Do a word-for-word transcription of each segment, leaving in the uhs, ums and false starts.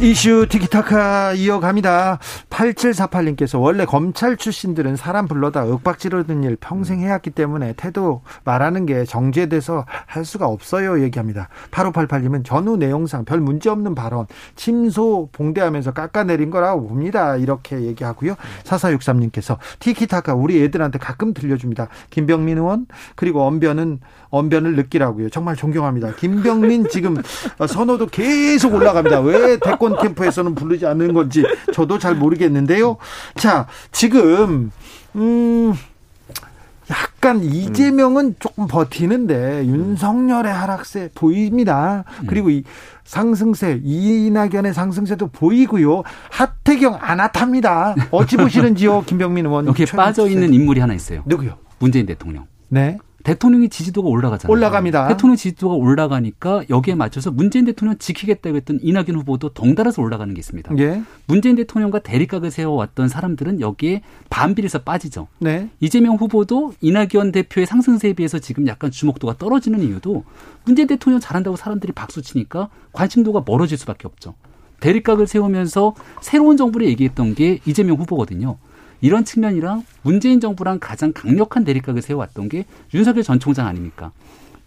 이슈 티키타카 이어갑니다. 팔칠사팔님께서 원래 검찰 출신들은 사람 불러다 윽박지르는 일 평생 해왔기 때문에 태도 말하는 게 정제돼서 할 수가 없어요, 얘기합니다. 팔오팔팔님은 전후 내용상 별 문제없는 발언 침소 봉대하면서 깎아내린 거라고 봅니다, 이렇게 얘기하고요. 사사육삼님께서 티키타카 우리 애들한테 가끔 들려줍니다. 김병민 의원 그리고 언변은 언변을 느끼라고요. 정말 존경합니다. 김병민 지금 선호도 계속 올라갑니다. 왜 대권 캠프에서는 부르지 않는 건지 저도 잘 모르겠는데요. 자, 지금 음 약간 이재명은 조금 버티는데 윤석열의 하락세 보입니다. 그리고 이 상승세, 이낙연의 상승세도 보이고요. 하태경 안 핫합니다. 어찌 보시는지요, 김병민 의원. 여기에 빠져 있는 인물이 하나 있어요. 누구요? 문재인 대통령. 네. 대통령의 지지도가 올라가잖아요. 올라갑니다. 대통령 지지도가 올라가니까 여기에 맞춰서 문재인 대통령 지키겠다고 했던 이낙연 후보도 덩달아서 올라가는 게 있습니다. 예. 문재인 대통령과 대립각을 세워왔던 사람들은 여기에 반비례해서 빠지죠. 네. 이재명 후보도 이낙연 대표의 상승세에 비해서 지금 약간 주목도가 떨어지는 이유도 문재인 대통령 잘한다고 사람들이 박수치니까 관심도가 멀어질 수밖에 없죠. 대립각을 세우면서 새로운 정부를 얘기했던 게 이재명 후보거든요. 이런 측면이랑 문재인 정부랑 가장 강력한 대립각을 세워왔던 게 윤석열 전 총장 아닙니까?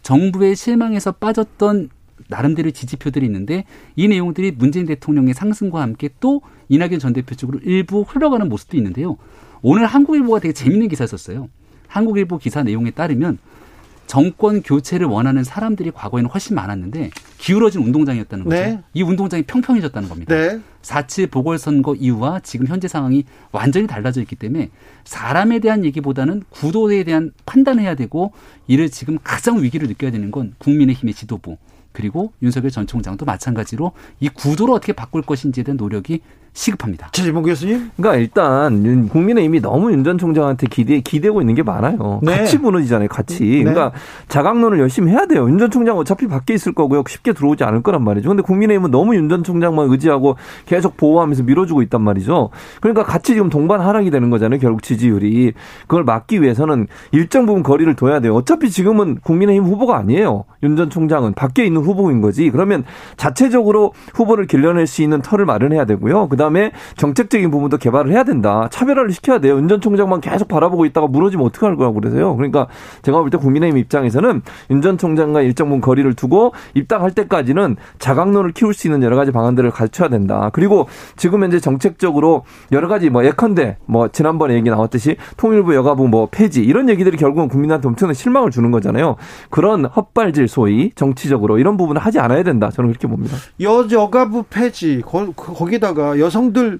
정부의 실망에서 빠졌던 나름대로 지지표들이 있는데 이 내용들이 문재인 대통령의 상승과 함께 또 이낙연 전 대표 쪽으로 일부 흘러가는 모습도 있는데요. 오늘 한국일보가 되게 재밌는 기사를 썼어요. 한국일보 기사 내용에 따르면 정권 교체를 원하는 사람들이 과거에는 훨씬 많았는데 기울어진 운동장이었다는 거죠. 네. 이 운동장이 평평해졌다는 겁니다. 네. 사 칠 보궐선거 이후와 지금 현재 상황이 완전히 달라져 있기 때문에 사람에 대한 얘기보다는 구도에 대한 판단을 해야 되고, 이를 지금 가장 위기를 느껴야 되는 건 국민의힘의 지도부 그리고 윤석열 전 총장도 마찬가지로 이 구도를 어떻게 바꿀 것인지에 대한 노력이 시급합니다. 최진봉 교수님? 그러니까 일단 윤, 국민의힘이 너무 윤 전 총장한테 기대, 기대고 있는 게 많아요. 네. 같이 무너지잖아요. 같이. 네. 그러니까 자강론을 열심히 해야 돼요. 윤 전 총장 어차피 밖에 있을 거고요. 쉽게 들어오지 않을 거란 말이죠. 그런데 국민의힘은 너무 윤 전 총장만 의지하고 계속 보호하면서 밀어주고 있단 말이죠. 그러니까 같이 지금 동반 하락이 되는 거잖아요. 결국 지지율이. 그걸 막기 위해서는 일정 부분 거리를 둬야 돼요. 어차피 지금은 국민의힘 후보가 아니에요. 윤 전 총장은 밖에 있는 후보인 거지. 그러면 자체적으로 후보를 길러낼 수 있는 털을 마련해야 되고요. 그 다음에 정책적인 부분도 개발을 해야 된다. 차별화를 시켜야 돼요. 윤 전 총장만 계속 바라보고 있다가 무너지면 어떡할 거라고 그러세요. 그러니까 제가 볼 때 국민의힘 입장에서는 윤 전 총장과 일정 부분 거리를 두고 입당할 때까지는 자강론을 키울 수 있는 여러 가지 방안들을 갖춰야 된다. 그리고 지금 현재 정책적으로 여러 가지 뭐 예컨대 뭐 지난번에 얘기 나왔듯이 통일부 여가부 뭐 폐지 이런 얘기들이 결국은 국민한테 엄청난 실망을 주는 거잖아요. 그런 헛발질 소위 정치적으로 이런 부분을 하지 않아야 된다. 저는 그렇게 봅니다. 여, 여가부 폐지 거, 거기다가 여성들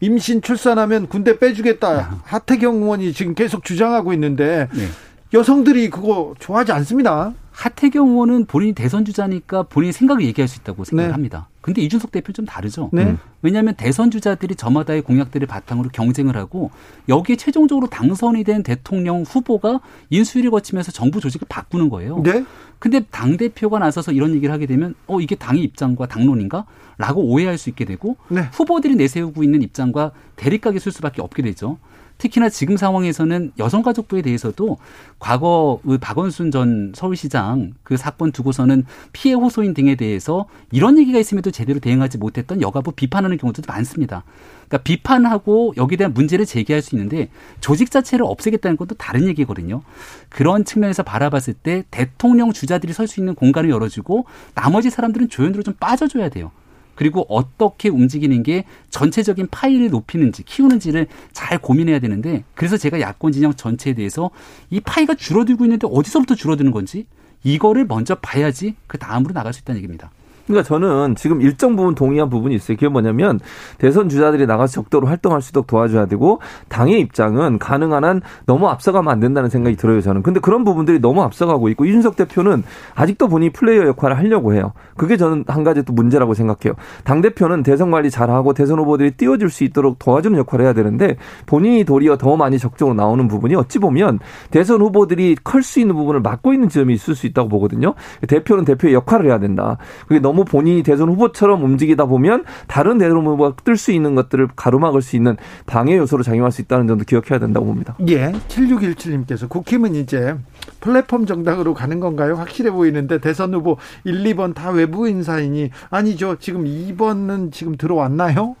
임신 출산하면 군대 빼주겠다. 하태경 의원이 지금 계속 주장하고 있는데 네. 여성들이 그거 좋아하지 않습니다. 하태경 의원은 본인이 대선 주자니까 본인 생각을 얘기할 수 있다고 생각합니다. 네. 근데 이준석 대표는 좀 다르죠. 네. 왜냐하면 대선 주자들이 저마다의 공약들을 바탕으로 경쟁을 하고 여기에 최종적으로 당선이 된 대통령 후보가 인수위를 거치면서 정부 조직을 바꾸는 거예요. 네. 근데 당대표가 나서서 이런 얘기를 하게 되면 어 이게 당의 입장과 당론인가? 라고 오해할 수 있게 되고 네. 후보들이 내세우고 있는 입장과 대립각이 설 수밖에 없게 되죠. 특히나 지금 상황에서는 여성가족부에 대해서도 과거 박원순 전 서울시장 그 사건 두고서는 피해 호소인 등에 대해서 이런 얘기가 있음에도 제대로 대응하지 못했던 여가부 비판하는 경우도 많습니다. 그러니까 비판하고 여기에 대한 문제를 제기할 수 있는데 조직 자체를 없애겠다는 것도 다른 얘기거든요. 그런 측면에서 바라봤을 때 대통령 주자들이 설 수 있는 공간을 열어주고 나머지 사람들은 조연으로 좀 빠져줘야 돼요. 그리고 어떻게 움직이는 게 전체적인 파일을 높이는지 키우는지를 잘 고민해야 되는데, 그래서 제가 야권 진영 전체에 대해서 이 파이가 줄어들고 있는데 어디서부터 줄어드는 건지 이거를 먼저 봐야지 그 다음으로 나갈 수 있다는 얘기입니다. 그러니까 저는 지금 일정 부분 동의한 부분이 있어요. 그게 뭐냐면 대선 주자들이 나가서 적도로 활동할 수 있도록 도와줘야 되고 당의 입장은 가능한 한 너무 앞서가면 안 된다는 생각이 들어요, 저는. 근데 그런 부분들이 너무 앞서가고 있고 이준석 대표는 아직도 본인이 플레이어 역할을 하려고 해요. 그게 저는 한 가지 또 문제라고 생각해요. 당대표는 대선 관리 잘하고 대선 후보들이 띄워줄 수 있도록 도와주는 역할을 해야 되는데 본인이 도리어 더 많이 적적으로 나오는 부분이 어찌 보면 대선 후보들이 클 수 있는 부분을 막고 있는 지점이 있을 수 있다고 보거든요. 대표는 대표의 역할을 해야 된다. 그게 너무 본인이 대선 후보처럼 움직이다 보면 다른 대선 후보가 뜰 수 있는 것들을 가로막을 수 있는 방해 요소로 작용할 수 있다는 점도 기억해야 된다고 봅니다. 예, 칠육일칠님께서 국힘은 이제 플랫폼 정당으로 가는 건가요? 확실해 보이는데 대선 후보 일, 이 번 다 외부 인사이니 아니죠. 지금 이 번은 지금 들어왔나요?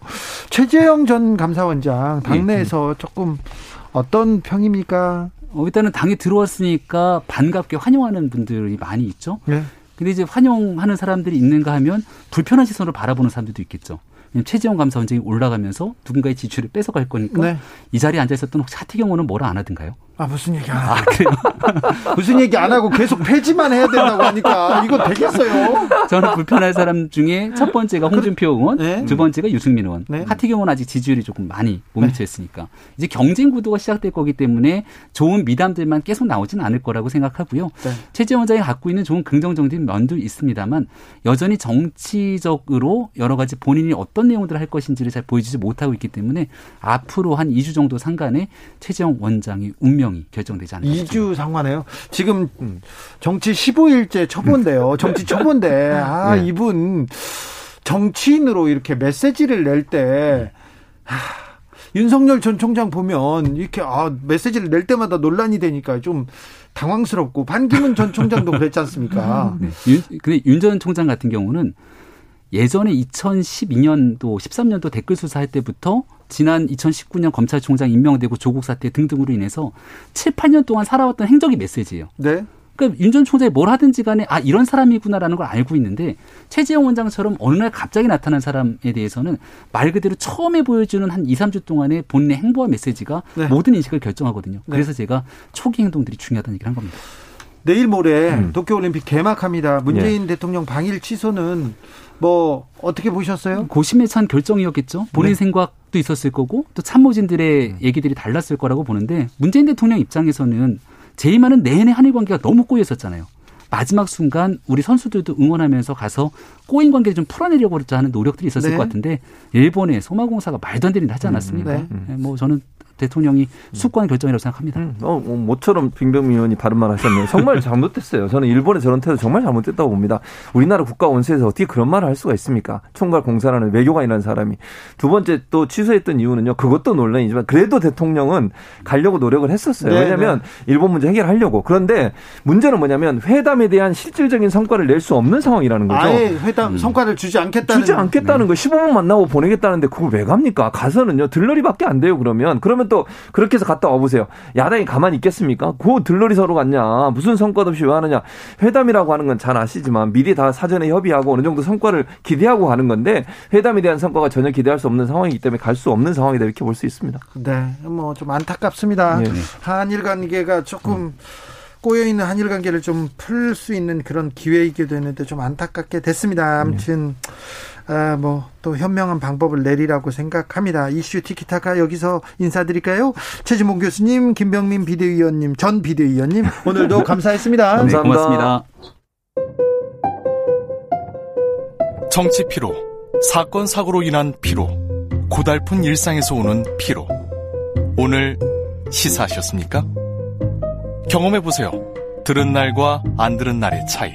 최재형 전 감사원장 당내에서 예. 조금 어떤 평입니까? 어, 일단은 당에 들어왔으니까 반갑게 환영하는 분들이 많이 있죠. 예. 근데 이제 환영하는 사람들이 있는가 하면 불편한 시선으로 바라보는 사람들도 있겠죠. 최재형 감사원장이 올라가면서 누군가의 지출을 뺏어갈 거니까 네. 이 자리에 앉아 있었던 혹시 하태경 의원은 뭐라 안 하던가요? 아 무슨 얘기 안 하고 아, 그래요? 무슨 얘기 안 하고 계속 폐지만 해야 된다고 하니까 이거 되겠어요? 저는 불편할 사람 중에 첫 번째가 홍준표 의원, 네. 두 번째가 유승민 의원. 네. 하태경 의원 아직 지지율이 조금 많이 못 미쳐 있으니까 이제 경쟁 구도가 시작될 거기 때문에 좋은 미담들만 계속 나오지는 않을 거라고 생각하고요. 네. 최재형 원장이 갖고 있는 좋은 긍정적인 면도 있습니다만 여전히 정치적으로 여러 가지 본인이 어떤 내용들을 할 것인지를 잘 보여주지 못하고 있기 때문에 앞으로 한 이 주 정도 상간에 최재형 원장이 운명 결정되지 않을까 이 주 상관해요. 지금 정치 십오 일째 초보인데요. 정치 초보인데 아 네. 이분 정치인으로 이렇게 메시지를 낼 때 윤석열 전 총장 보면 이렇게 아 메시지를 낼 때마다 논란이 되니까 좀 당황스럽고 반기문 전 총장도 그랬지 않습니까? 네. 근데 윤 전 총장 같은 경우는 예전에 이천십이 년도 십삼 년도 댓글 수사할 때부터 지난 이천십구 년 검찰총장 임명되고 조국 사태 등등으로 인해서 칠, 팔 년 동안 살아왔던 행적이 메시지예요. 네. 그러니까 윤 전 총장이 뭘 하든지 간에 아 이런 사람이구나라는 걸 알고 있는데 최재형 원장처럼 어느 날 갑자기 나타난 사람에 대해서는 말 그대로 처음에 보여주는 한 이, 삼 주 동안의 본인의 행보와 메시지가 네. 모든 인식을 결정하거든요. 네. 그래서 제가 초기 행동들이 중요하다는 얘기를 한 겁니다. 내일 모레 음. 도쿄올림픽 개막합니다. 문재인 네. 대통령 방일 취소는 뭐 어떻게 보셨어요? 고심에 찬 결정이었겠죠. 본인 네. 생각도 있었을 거고 또 참모진들의 얘기들이 달랐을 거라고 보는데 문재인 대통령 입장에서는 재임하는 내내 한일 관계가 너무 꼬였었잖아요. 마지막 순간 우리 선수들도 응원하면서 가서 꼬인 관계를 좀 풀어내려고 하는 노력들이 있었을 네. 것 같은데 일본의 소마공사가 말도 안 되는 일을 하지 않았습니까? 네. 네. 뭐 저는 대통령이 숙고한 결정이라고 생각합니다. 음, 어, 모처럼 김병민 의원이 바른 말 하셨네요. 정말 잘못됐어요. 저는 일본의 저런 태도 정말 잘못됐다고 봅니다. 우리나라 국가 원수에서 어떻게 그런 말을 할 수가 있습니까? 총괄 공사라는 외교관이라는 사람이. 두 번째 또 취소했던 이유는요. 그것도 논란이지만 그래도 대통령은 가려고 노력을 했었어요. 네, 왜냐하면 네. 일본 문제 해결하려고. 그런데 문제는 뭐냐면 회담에 대한 실질적인 성과를 낼 수 없는 상황이라는 거죠. 아예 회담 음. 성과를 주지 않겠다는. 주지 않겠다는 네. 거. 십오 분 만나고 보내겠다는데 그걸 왜 갑니까? 가서는요. 들러리밖에 안 돼요. 그러면. 그러면 또 그렇게 해서 갔다 와보세요. 야당이 가만히 있겠습니까? 그 들러리 서로 갔냐. 무슨 성과도 없이 왜 하느냐. 회담이라고 하는 건 잘 아시지만 미리 다 사전에 협의하고 어느 정도 성과를 기대하고 가는 건데 회담에 대한 성과가 전혀 기대할 수 없는 상황이기 때문에 갈 수 없는 상황이다 이렇게 볼 수 있습니다. 네. 뭐 좀 안타깝습니다. 네. 한일 관계가 조금 꼬여있는 한일 관계를 좀 풀 수 있는 그런 기회이기도 했는데 좀 안타깝게 됐습니다. 아무튼 네. 아, 뭐 또 현명한 방법을 내리라고 생각합니다. 이슈 티키타카 여기서 인사드릴까요? 최진봉 교수님, 김병민 비대위원님, 전 비대위원님 오늘도 감사했습니다. 감사합니다. 네, 고맙습니다. 정치 피로, 사건 사고로 인한 피로, 고달픈 일상에서 오는 피로. 오늘 시사하셨습니까? 경험해보세요. 들은 날과 안 들은 날의 차이.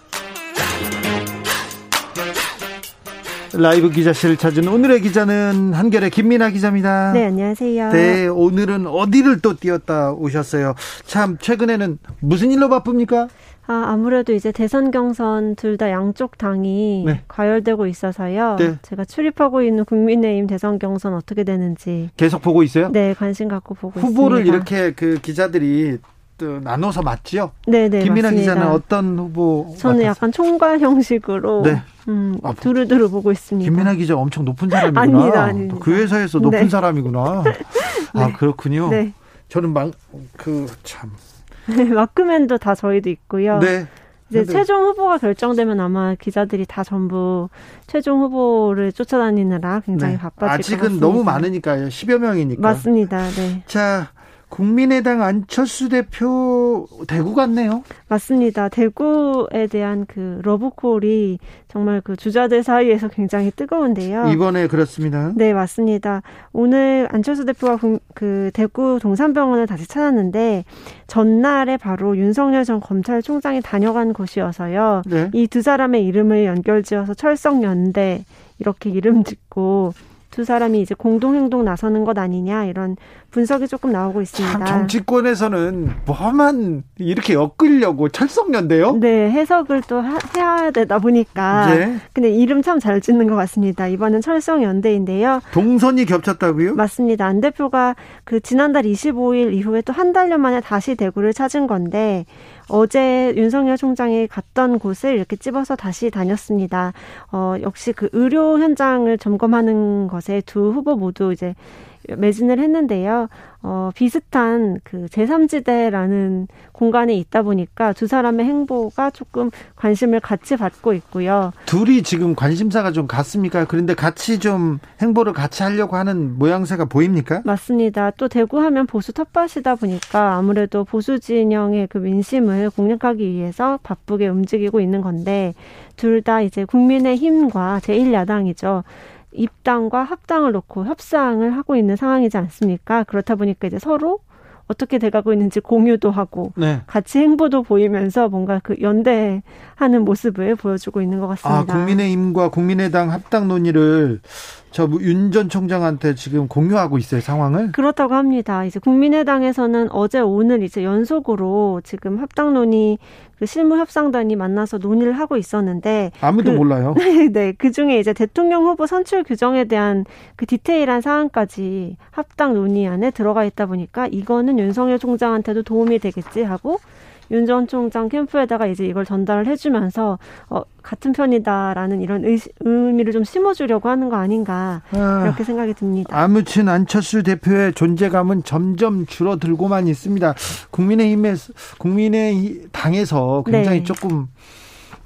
라이브 기자실을 찾은 오늘의 기자는 한겨레 김민아 기자입니다. 네, 안녕하세요. 네, 오늘은 어디를 또 뛰었다 오셨어요. 참 최근에는 무슨 일로 바쁩니까? 아, 아무래도 이제 대선 경선 둘 다 양쪽 당이 네. 과열되고 있어서요. 네. 제가 출입하고 있는 국민의힘 대선 경선 어떻게 되는지 계속 보고 있어요? 네, 관심 갖고 보고 후보를 있습니다. 후보를 이렇게 그 기자들이 나눠서 맞지요? 네네. 김민아 맞습니다. 기자는 어떤 후보? 저는 맡았어요? 약간 총괄 형식으로 네. 음, 아, 두루두루 보고 있습니다. 김민아 기자 엄청 높은 사람이구나. 아닙니다, 아닙니다. 그 회사에서 높은 네. 사람이구나. 네. 아 그렇군요. 네. 저는 막 그 참. 네, 마크맨도 다 저희도 있고요. 네. 이제 최종 후보가 결정되면 아마 기자들이 다 전부 최종 후보를 쫓아다니느라 굉장히 네. 바빠질 아직은 것 같습니다. 너무 많으니까요. 십여 명이니까. 맞습니다. 네. 자, 국민의당 안철수 대표 대구 갔네요. 맞습니다. 대구에 대한 그 러브콜이 정말 그 주자들 사이에서 굉장히 뜨거운데요. 이번에 그렇습니다. 네, 맞습니다. 오늘 안철수 대표가 그 대구 동산병원을 다시 찾았는데 전날에 바로 윤석열 전 검찰총장이 다녀간 곳이어서요. 네. 이 두 사람의 이름을 연결지어서 철석연대 이렇게 이름 짓고 두 사람이 이제 공동행동 나서는 것 아니냐 이런 분석이 조금 나오고 있습니다. 참 정치권에서는 뭐만 이렇게 엮으려고 철석연대요? 네. 해석을 또 하, 해야 되다 보니까. 네. 근데 이름 참 잘 짓는 것 같습니다. 이번엔 철석연대인데요. 동선이 겹쳤다고요? 맞습니다. 안 대표가 그 지난달 이십오일 이후에 또 한 달여 만에 다시 대구를 찾은 건데 어제 윤석열 총장이 갔던 곳을 이렇게 찝어서 다시 다녔습니다. 어, 역시 그 의료 현장을 점검하는 것에 두 후보 모두 이제 매진을 했는데요. 어, 비슷한 그 제삼지대라는 공간에 있다 보니까 두 사람의 행보가 조금 관심을 같이 받고 있고요. 둘이 지금 관심사가 좀 같습니까? 그런데 같이 좀 행보를 같이 하려고 하는 모양새가 보입니까? 맞습니다. 또 대구하면 보수 텃밭이다 보니까 아무래도 보수 진영의 그 민심을 공략하기 위해서 바쁘게 움직이고 있는 건데 둘 다 이제 국민의힘과 제일 야당이죠. 입당과 합당을 놓고 협상을 하고 있는 상황이지 않습니까? 그렇다 보니까 이제 서로 어떻게 돼가고 있는지 공유도 하고 네. 같이 행보도 보이면서 뭔가 그 연대하는 모습을 보여주고 있는 것 같습니다. 아, 국민의힘과 국민의당 합당 논의를 저 윤 전 총장한테 지금 공유하고 있어요, 상황을? 그렇다고 합니다. 이제 국민의당에서는 어제 오늘 이제 연속으로 지금 합당 논의 그 실무협상단이 만나서 논의를 하고 있었는데 아무도 그, 몰라요. 네, 그 중에 이제 대통령 후보 선출 규정에 대한 그 디테일한 사항까지 합당 논의 안에 들어가 있다 보니까 이거는 윤석열 총장한테도 도움이 되겠지 하고 윤 전 총장 캠프에다가 이제 이걸 전달을 해주면서 어, 같은 편이다라는 이런 의시, 의미를 좀 심어주려고 하는 거 아닌가 아, 이렇게 생각이 듭니다. 아무튼 안철수 대표의 존재감은 점점 줄어들고만 있습니다. 국민의힘에 국민의당에서 굉장히 네. 조금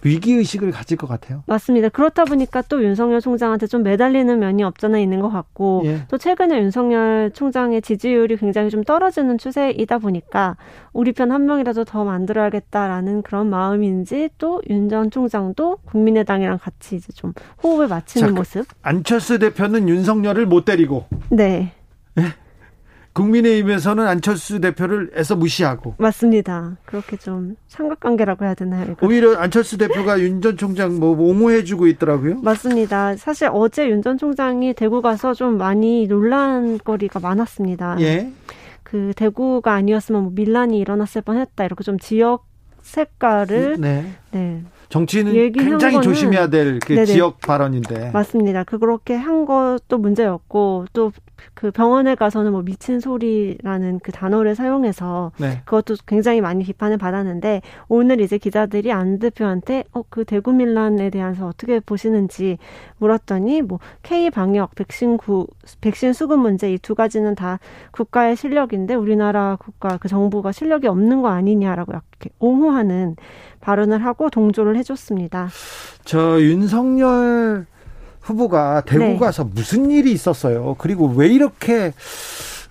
위기의식을 가질 것 같아요. 맞습니다. 그렇다 보니까 또 윤석열 총장한테 좀 매달리는 면이 없잖아 있는 것 같고 예. 또 최근에 윤석열 총장의 지지율이 굉장히 좀 떨어지는 추세이다 보니까 우리 편 한 명이라도 더 만들어야겠다라는 그런 마음인지 또 윤 전 총장도 국민의당이랑 같이 이제 좀 호흡을 맞추는 자, 모습. 안철수 대표는 윤석열을 못 데리고. 네. 예? 국민의힘에서는 안철수 대표를 애써 무시하고. 맞습니다. 그렇게 좀 삼각관계라고 해야 되나요? 이거? 오히려 안철수 대표가 윤 전 총장 뭐 옹호해주고 있더라고요. 맞습니다. 사실 어제 윤 전 총장이 대구 가서 좀 많이 논란거리가 많았습니다. 예. 그 대구가 아니었으면 뭐 밀란이 일어났을 뻔했다. 이렇게 좀 지역 색깔을 네. 네. 정치인은 굉장히 조심해야 될 그 지역 발언인데. 맞습니다. 그렇게 한 것도 문제였고 또 그 병원에 가서는 뭐 미친 소리라는 그 단어를 사용해서 네. 그것도 굉장히 많이 비판을 받았는데 오늘 이제 기자들이 안 대표한테 어, 그 대구 밀란에 대해서 어떻게 보시는지 물었더니 뭐 K 방역, 백신 구 백신 수급 문제 이 두 가지는 다 국가의 실력인데 우리나라 국가 그 정부가 실력이 없는 거 아니냐라고 이렇게 옹호하는 발언을 하고 동조를 해줬습니다. 저 윤석열 후보가 대구 네. 가서 무슨 일이 있었어요? 그리고 왜 이렇게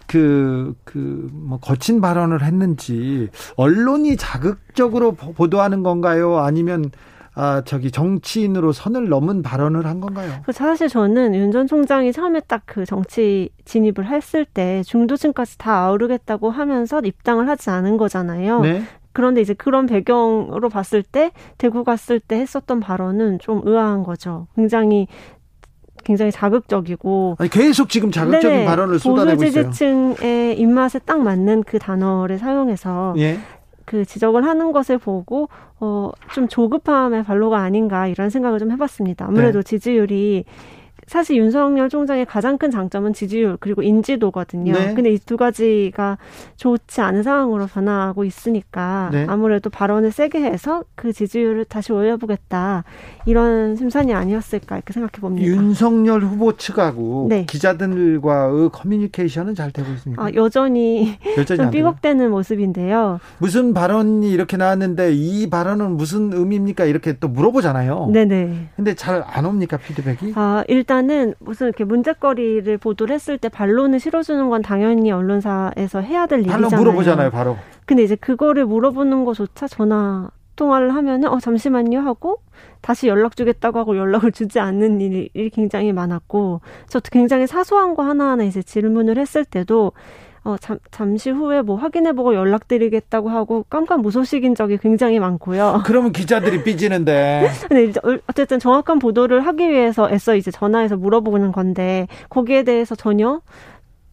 그, 그, 뭐, 거친 발언을 했는지, 언론이 자극적으로 보도하는 건가요? 아니면, 아, 저기, 정치인으로 선을 넘은 발언을 한 건가요? 사실 저는 윤 전 총장이 처음에 딱 그 정치 진입을 했을 때 중도층까지 다 아우르겠다고 하면서 입당을 하지 않은 거잖아요. 네. 그런데 이제 그런 배경으로 봤을 때 대구 갔을 때 했었던 발언은 좀 의아한 거죠. 굉장히 굉장히 자극적이고 아니, 계속 지금 자극적인 네네, 발언을 쏟아내고 보수 지지층의 있어요. 보수지지층의 입맛에 딱 맞는 그 단어를 사용해서 예? 그 지적을 하는 것을 보고 어, 좀 조급함의 발로가 아닌가 이런 생각을 좀 해봤습니다. 아무래도 네. 지지율이 사실 윤석열 총장의 가장 큰 장점은 지지율 그리고 인지도거든요. 네. 근데 이 두 가지가 좋지 않은 상황으로 변화하고 있으니까 네. 아무래도 발언을 세게 해서 그 지지율을 다시 올려보겠다. 이런 심산이 아니었을까 이렇게 생각해 봅니다. 윤석열 후보 측하고 네. 기자들과의 커뮤니케이션은 잘 되고 있습니까? 아, 여전히, 여전히 좀 삐걱대는 모습인데요. 무슨 발언이 이렇게 나왔는데 이 발언은 무슨 의미입니까? 이렇게 또 물어보잖아요. 네네. 근데 잘 안 옵니까 피드백이? 아, 일단은 무슨 이렇게 문제거리를 보도를 했을 때 반론을 실어주는 건 당연히 언론사에서 해야 될 일이잖아요. 바로 물어보잖아요, 바로. 근데 이제 그거를 물어보는 것조차 전화 통화를 하면은 어 잠시만요 하고 다시 연락 주겠다고 하고 연락을 주지 않는 일이 굉장히 많았고, 저도 굉장히 사소한 거 하나하나 이제 질문을 했을 때도 어 잠, 잠시 후에 뭐 확인해보고 연락드리겠다고 하고 깜깜무소식인 적이 굉장히 많고요. 그러면 기자들이 삐지는데. 근데 어쨌든 정확한 보도를 하기 위해서 애써 이제 전화해서 물어보는 건데 거기에 대해서 전혀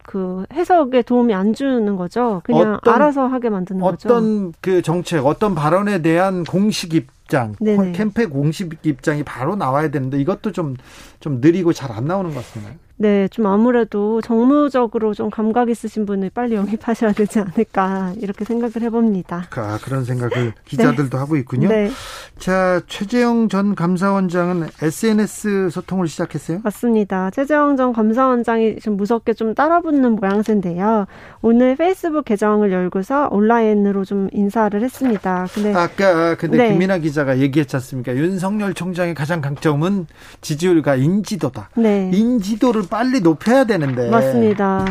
그 해석에 도움이 안 주는 거죠. 그냥 어떤, 알아서 하게 만드는 어떤 거죠. 어떤 그 정책, 어떤 발언에 대한 공식 입장, 네네. 캠페인 공식 입장이 바로 나와야 되는데 이것도 좀, 좀 느리고 잘 안 나오는 것 같습니다. 네, 좀 아무래도 정무적으로 좀 감각 있으신 분을 빨리 영입하셔야 되지 않을까 이렇게 생각을 해봅니다. 아, 그런 생각을 기자들도 네. 하고 있군요. 네. 자, 최재형 전 감사원장은 에스엔에스 소통을 시작했어요? 맞습니다. 최재형 전 감사원장이 지금 무섭게 좀 따라붙는 모양새인데요. 오늘 페이스북 계정을 열고서 온라인으로 좀 인사를 했습니다. 근데 아까 근데 네. 김민아 기자가 얘기했지 않습니까? 윤석열 총장의 가장 강점은 지지율과 인지도다. 네. 인지도를 빨리 높여야 되는데. 맞습니다.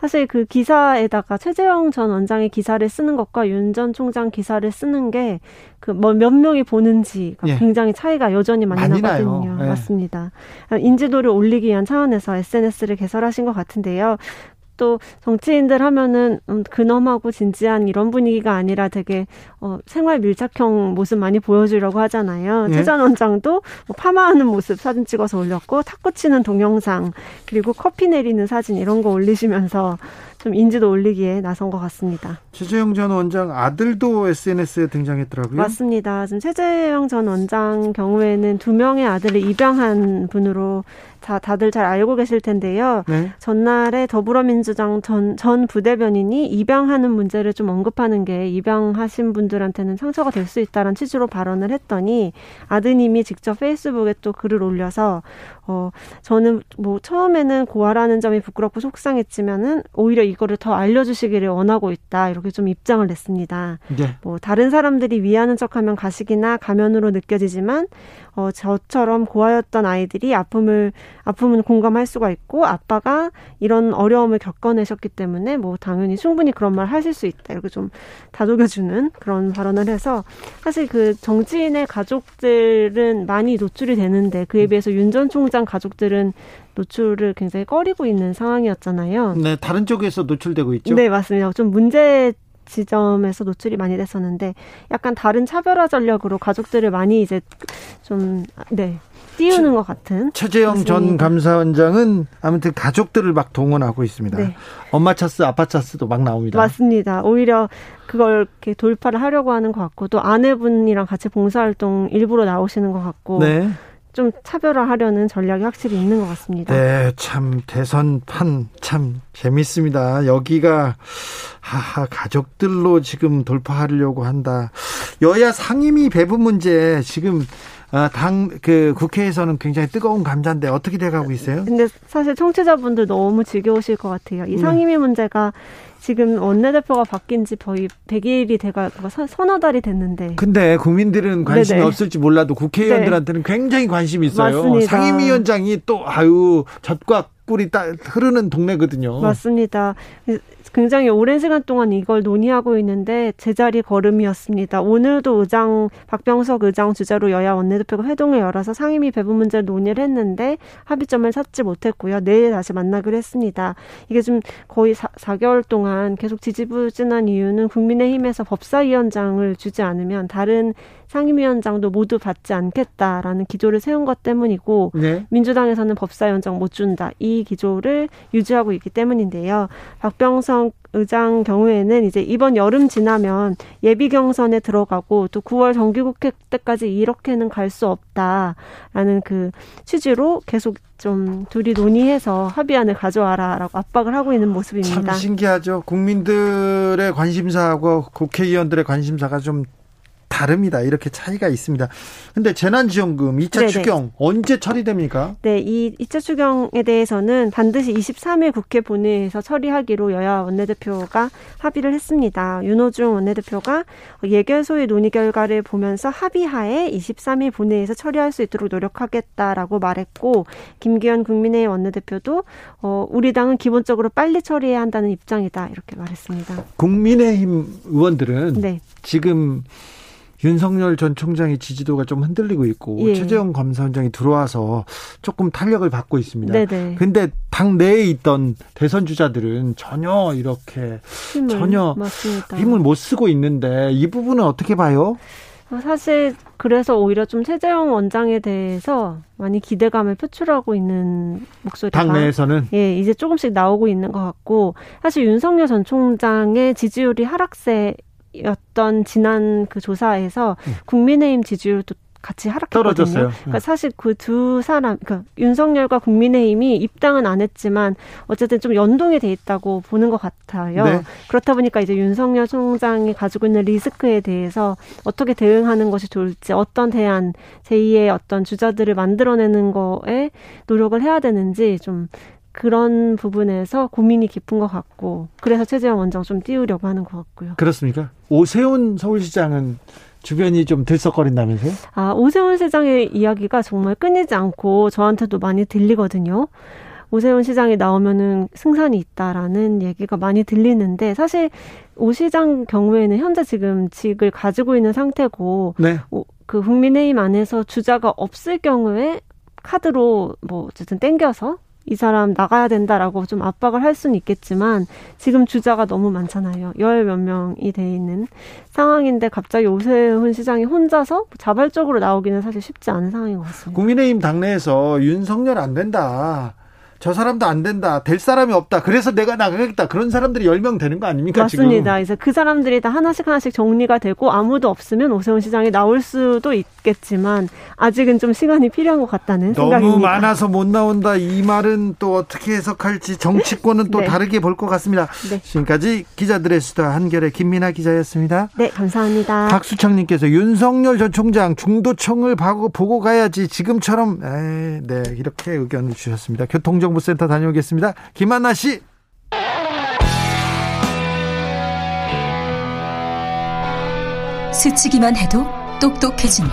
사실 그 기사에다가 최재형 전 원장의 기사를 쓰는 것과 윤 전 총장 기사를 쓰는 게 그 뭐 몇 명이 보는지가 예. 굉장히 차이가 여전히 많이, 많이 나거든요. 예. 맞습니다. 인지도를 올리기 위한 차원에서 에스엔에스를 개설하신 것 같은데요. 또 정치인들 하면은 근엄하고 진지한 이런 분위기가 아니라 되게 어, 생활 밀착형 모습 많이 보여주려고 하잖아요. 예? 최 전 원장도 뭐 파마하는 모습 사진 찍어서 올렸고 탁구 치는 동영상 그리고 커피 내리는 사진 이런 거 올리시면서 좀 인지도 올리기에 나선 것 같습니다. 최재형 전 원장 아들도 에스엔에스에 등장했더라고요. 맞습니다. 지금 최재형 전 원장 경우에는 두 명의 아들을 입양한 분으로 다, 다들 잘 알고 계실 텐데요. 네. 전날에 더불어민주당 전, 전 부대변인이 입양하는 문제를 좀 언급하는 게 입양하신 분들한테는 상처가 될 수 있다는 취지로 발언을 했더니 아드님이 직접 페이스북에 또 글을 올려서 어, 저는 뭐 처음에는 고아라는 점이 부끄럽고 속상했지만은 오히려 이거를 더 알려주시기를 원하고 있다 이렇게 좀 입장을 냈습니다. 네. 뭐 다른 사람들이 위하는 척하면 가식이나 가면으로 느껴지지만 어, 저처럼 고아였던 아이들이 아픔을 아픔은 공감할 수가 있고 아빠가 이런 어려움을 겪어내셨기 때문에 뭐 당연히 충분히 그런 말 하실 수 있다 이렇게 좀 다독여주는 그런 발언을 해서 사실 그 정치인의 가족들은 많이 노출이 되는데 그에 비해서 윤 전 총장 가족들은 노출을 굉장히 꺼리고 있는 상황이었잖아요. 네, 다른 쪽에서 노출되고 있죠. 네, 맞습니다. 좀 문제 지점에서 노출이 많이 됐었는데 약간 다른 차별화 전략으로 가족들을 많이 이제 좀 네. 띄우는 최, 것 같은. 최재형 전 감사원장은 아무튼 가족들을 막 동원하고 있습니다. 네. 엄마 차스, 아빠 차스도 막 나옵니다. 맞습니다. 오히려 그걸 이렇게 돌파를 하려고 하는 것 같고 또 아내분이랑 같이 봉사활동 일부러 나오시는 것 같고 네. 좀 차별화하려는 전략이 확실히 있는 것 같습니다. 네, 참 대선판 참 재밌습니다. 여기가 하하 가족들로 지금 돌파하려고 한다. 여야 상임위 배분 문제 지금. 아, 당, 그, 국회에서는 굉장히 뜨거운 감자인데 어떻게 돼가고 있어요? 근데 사실 청취자분들 너무 즐겨오실 것 같아요. 이 상임위 네. 문제가 지금 원내대표가 바뀐 지 거의 백일이 돼가, 서너 달이 됐는데. 근데 국민들은 관심이 네네. 없을지 몰라도 국회의원들한테는 네. 굉장히 관심이 있어요. 맞습니다. 상임위원장이 또, 아유, 젖과 꿀이 따, 흐르는 동네거든요. 맞습니다. 굉장히 오랜 시간 동안 이걸 논의하고 있는데 제자리 걸음이었습니다. 오늘도 의장 박병석 의장 주재로 여야 원내대표가 회동을 열어서 상임위 배분 문제를 논의를 했는데 합의점을 찾지 못했고요. 내일 다시 만나기로 했습니다. 이게 좀 거의 사, 사 개월 동안 계속 지지부진한 이유는 국민의힘에서 법사위원장을 주지 않으면 다른 상임위원장도 모두 받지 않겠다라는 기조를 세운 것 때문이고 네. 민주당에서는 법사위원장 못 준다. 이 이 기조를 유지하고 있기 때문인데요. 박병석 의장 경우에는 이제 이번 여름 지나면 예비 경선에 들어가고 또 구월 정기국회 때까지 이렇게는 갈 수 없다라는 그 취지로 계속 좀 둘이 논의해서 합의안을 가져와라라고 압박을 하고 있는 모습입니다. 참 신기하죠. 국민들의 관심사하고 국회의원들의 관심사가 좀 다릅니다. 이렇게 차이가 있습니다. 근데 재난지원금 이 차 네네. 추경 언제 처리됩니까? 네, 이 이 차 추경에 대해서는 반드시 이십삼 일 국회 본회의에서 처리하기로 여야 원내대표가 합의를 했습니다. 윤호중 원내대표가 예결소의 논의 결과를 보면서 합의하에 이십삼 일 본회의에서 처리할 수 있도록 노력하겠다라고 말했고, 김기현 국민의힘 원내대표도 어, 우리 당은 기본적으로 빨리 처리해야 한다는 입장이다 이렇게 말했습니다. 국민의힘 의원들은 네. 지금 윤석열 전 총장의 지지도가 좀 흔들리고 있고 예. 최재형 감사원장이 들어와서 조금 탄력을 받고 있습니다. 그런데 당 내에 있던 대선 주자들은 전혀 이렇게 힘을, 전혀 맞습니다. 힘을 못 쓰고 있는데 이 부분은 어떻게 봐요? 사실 그래서 오히려 좀 최재형 원장에 대해서 많이 기대감을 표출하고 있는 목소리가 당내에서는 예 이제 조금씩 나오고 있는 것 같고, 사실 윤석열 전 총장의 지지율이 하락세 였던 지난 그 조사에서 국민의힘 지지율도 같이 하락했거든요. 떨어졌어요. 그러니까 사실 그 두 사람, 그러니까 윤석열과 국민의힘이 입당은 안 했지만 어쨌든 좀 연동이 돼 있다고 보는 것 같아요. 네. 그렇다 보니까 이제 윤석열 총장이 가지고 있는 리스크에 대해서 어떻게 대응하는 것이 좋을지, 어떤 대안, 제이의 어떤 주자들을 만들어내는 거에 노력을 해야 되는지 좀 그런 부분에서 고민이 깊은 것 같고, 그래서 최재형 원장 좀 띄우려고 하는 것 같고요. 그렇습니까? 오세훈 서울시장은 주변이 좀 들썩거린다면서요? 아, 오세훈 시장의 이야기가 정말 끊이지 않고 저한테도 많이 들리거든요. 오세훈 시장이 나오면은 승산이 있다라는 얘기가 많이 들리는데, 사실 오 시장 경우에는 현재 지금 직을 가지고 있는 상태고 네. 오, 그 국민의힘 안에서 주자가 없을 경우에 카드로 뭐 어쨌든 땡겨서 이 사람 나가야 된다라고 좀 압박을 할 수는 있겠지만, 지금 주자가 너무 많잖아요. 열 몇 명이 돼 있는 상황인데 갑자기 오세훈 시장이 혼자서 자발적으로 나오기는 사실 쉽지 않은 상황인 것 같습니다. 국민의힘 당내에서 윤석열 안 된다, 저 사람도 안 된다, 될 사람이 없다, 그래서 내가 나가겠다, 그런 사람들이 열 명 되는 거 아닙니까? 맞습니다. 지금. 그래서 그 사람들이 다 하나씩 하나씩 정리가 되고 아무도 없으면 오세훈 시장이 나올 수도 있겠지만 아직은 좀 시간이 필요한 것 같다는 너무 생각입니다. 너무 많아서 못 나온다, 이 말은 또 어떻게 해석할지 정치권은 또 네. 다르게 볼 것 같습니다. 네. 지금까지 기자들의 수다 한겨레 김민아 기자였습니다. 네, 감사합니다. 박수창님께서 윤석열 전 총장 중도청을 보고 가야지 지금처럼 에이, 네 이렇게 의견을 주셨습니다. 교통정 정보센터 다녀오겠습니다. 김한나 씨. 스치기만 해도 똑똑해진다.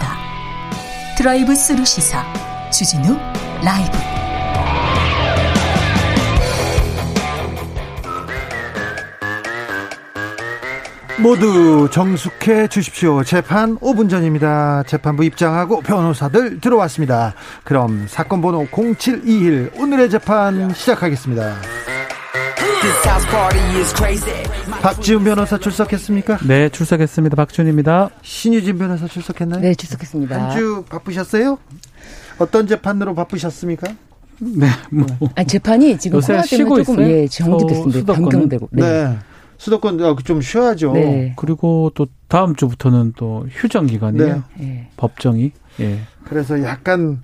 드라이브 스루 시사 주진우 라이브. 모두 정숙해 주십시오. 재판 오 분 전입니다. 재판부 입장하고 변호사들 들어왔습니다. 그럼 사건 번호 공칠이일 오늘의 재판 시작하겠습니다. 박지훈 변호사 출석했습니까? 네, 출석했습니다. 박지훈입니다. 신유진 변호사 출석했나요? 네, 출석했습니다. 한 주 바쁘셨어요? 어떤 재판으로 바쁘셨습니까? 네, 뭐. 아, 재판이 지금 코로나 때문에 조금 있어요? 예, 정지됐습니다. 변경되고. 네. 네. 수도권 좀 쉬어야죠. 네. 그리고 또 다음 주부터는 또 휴정 기간이에요. 네. 법정이. 예. 그래서 약간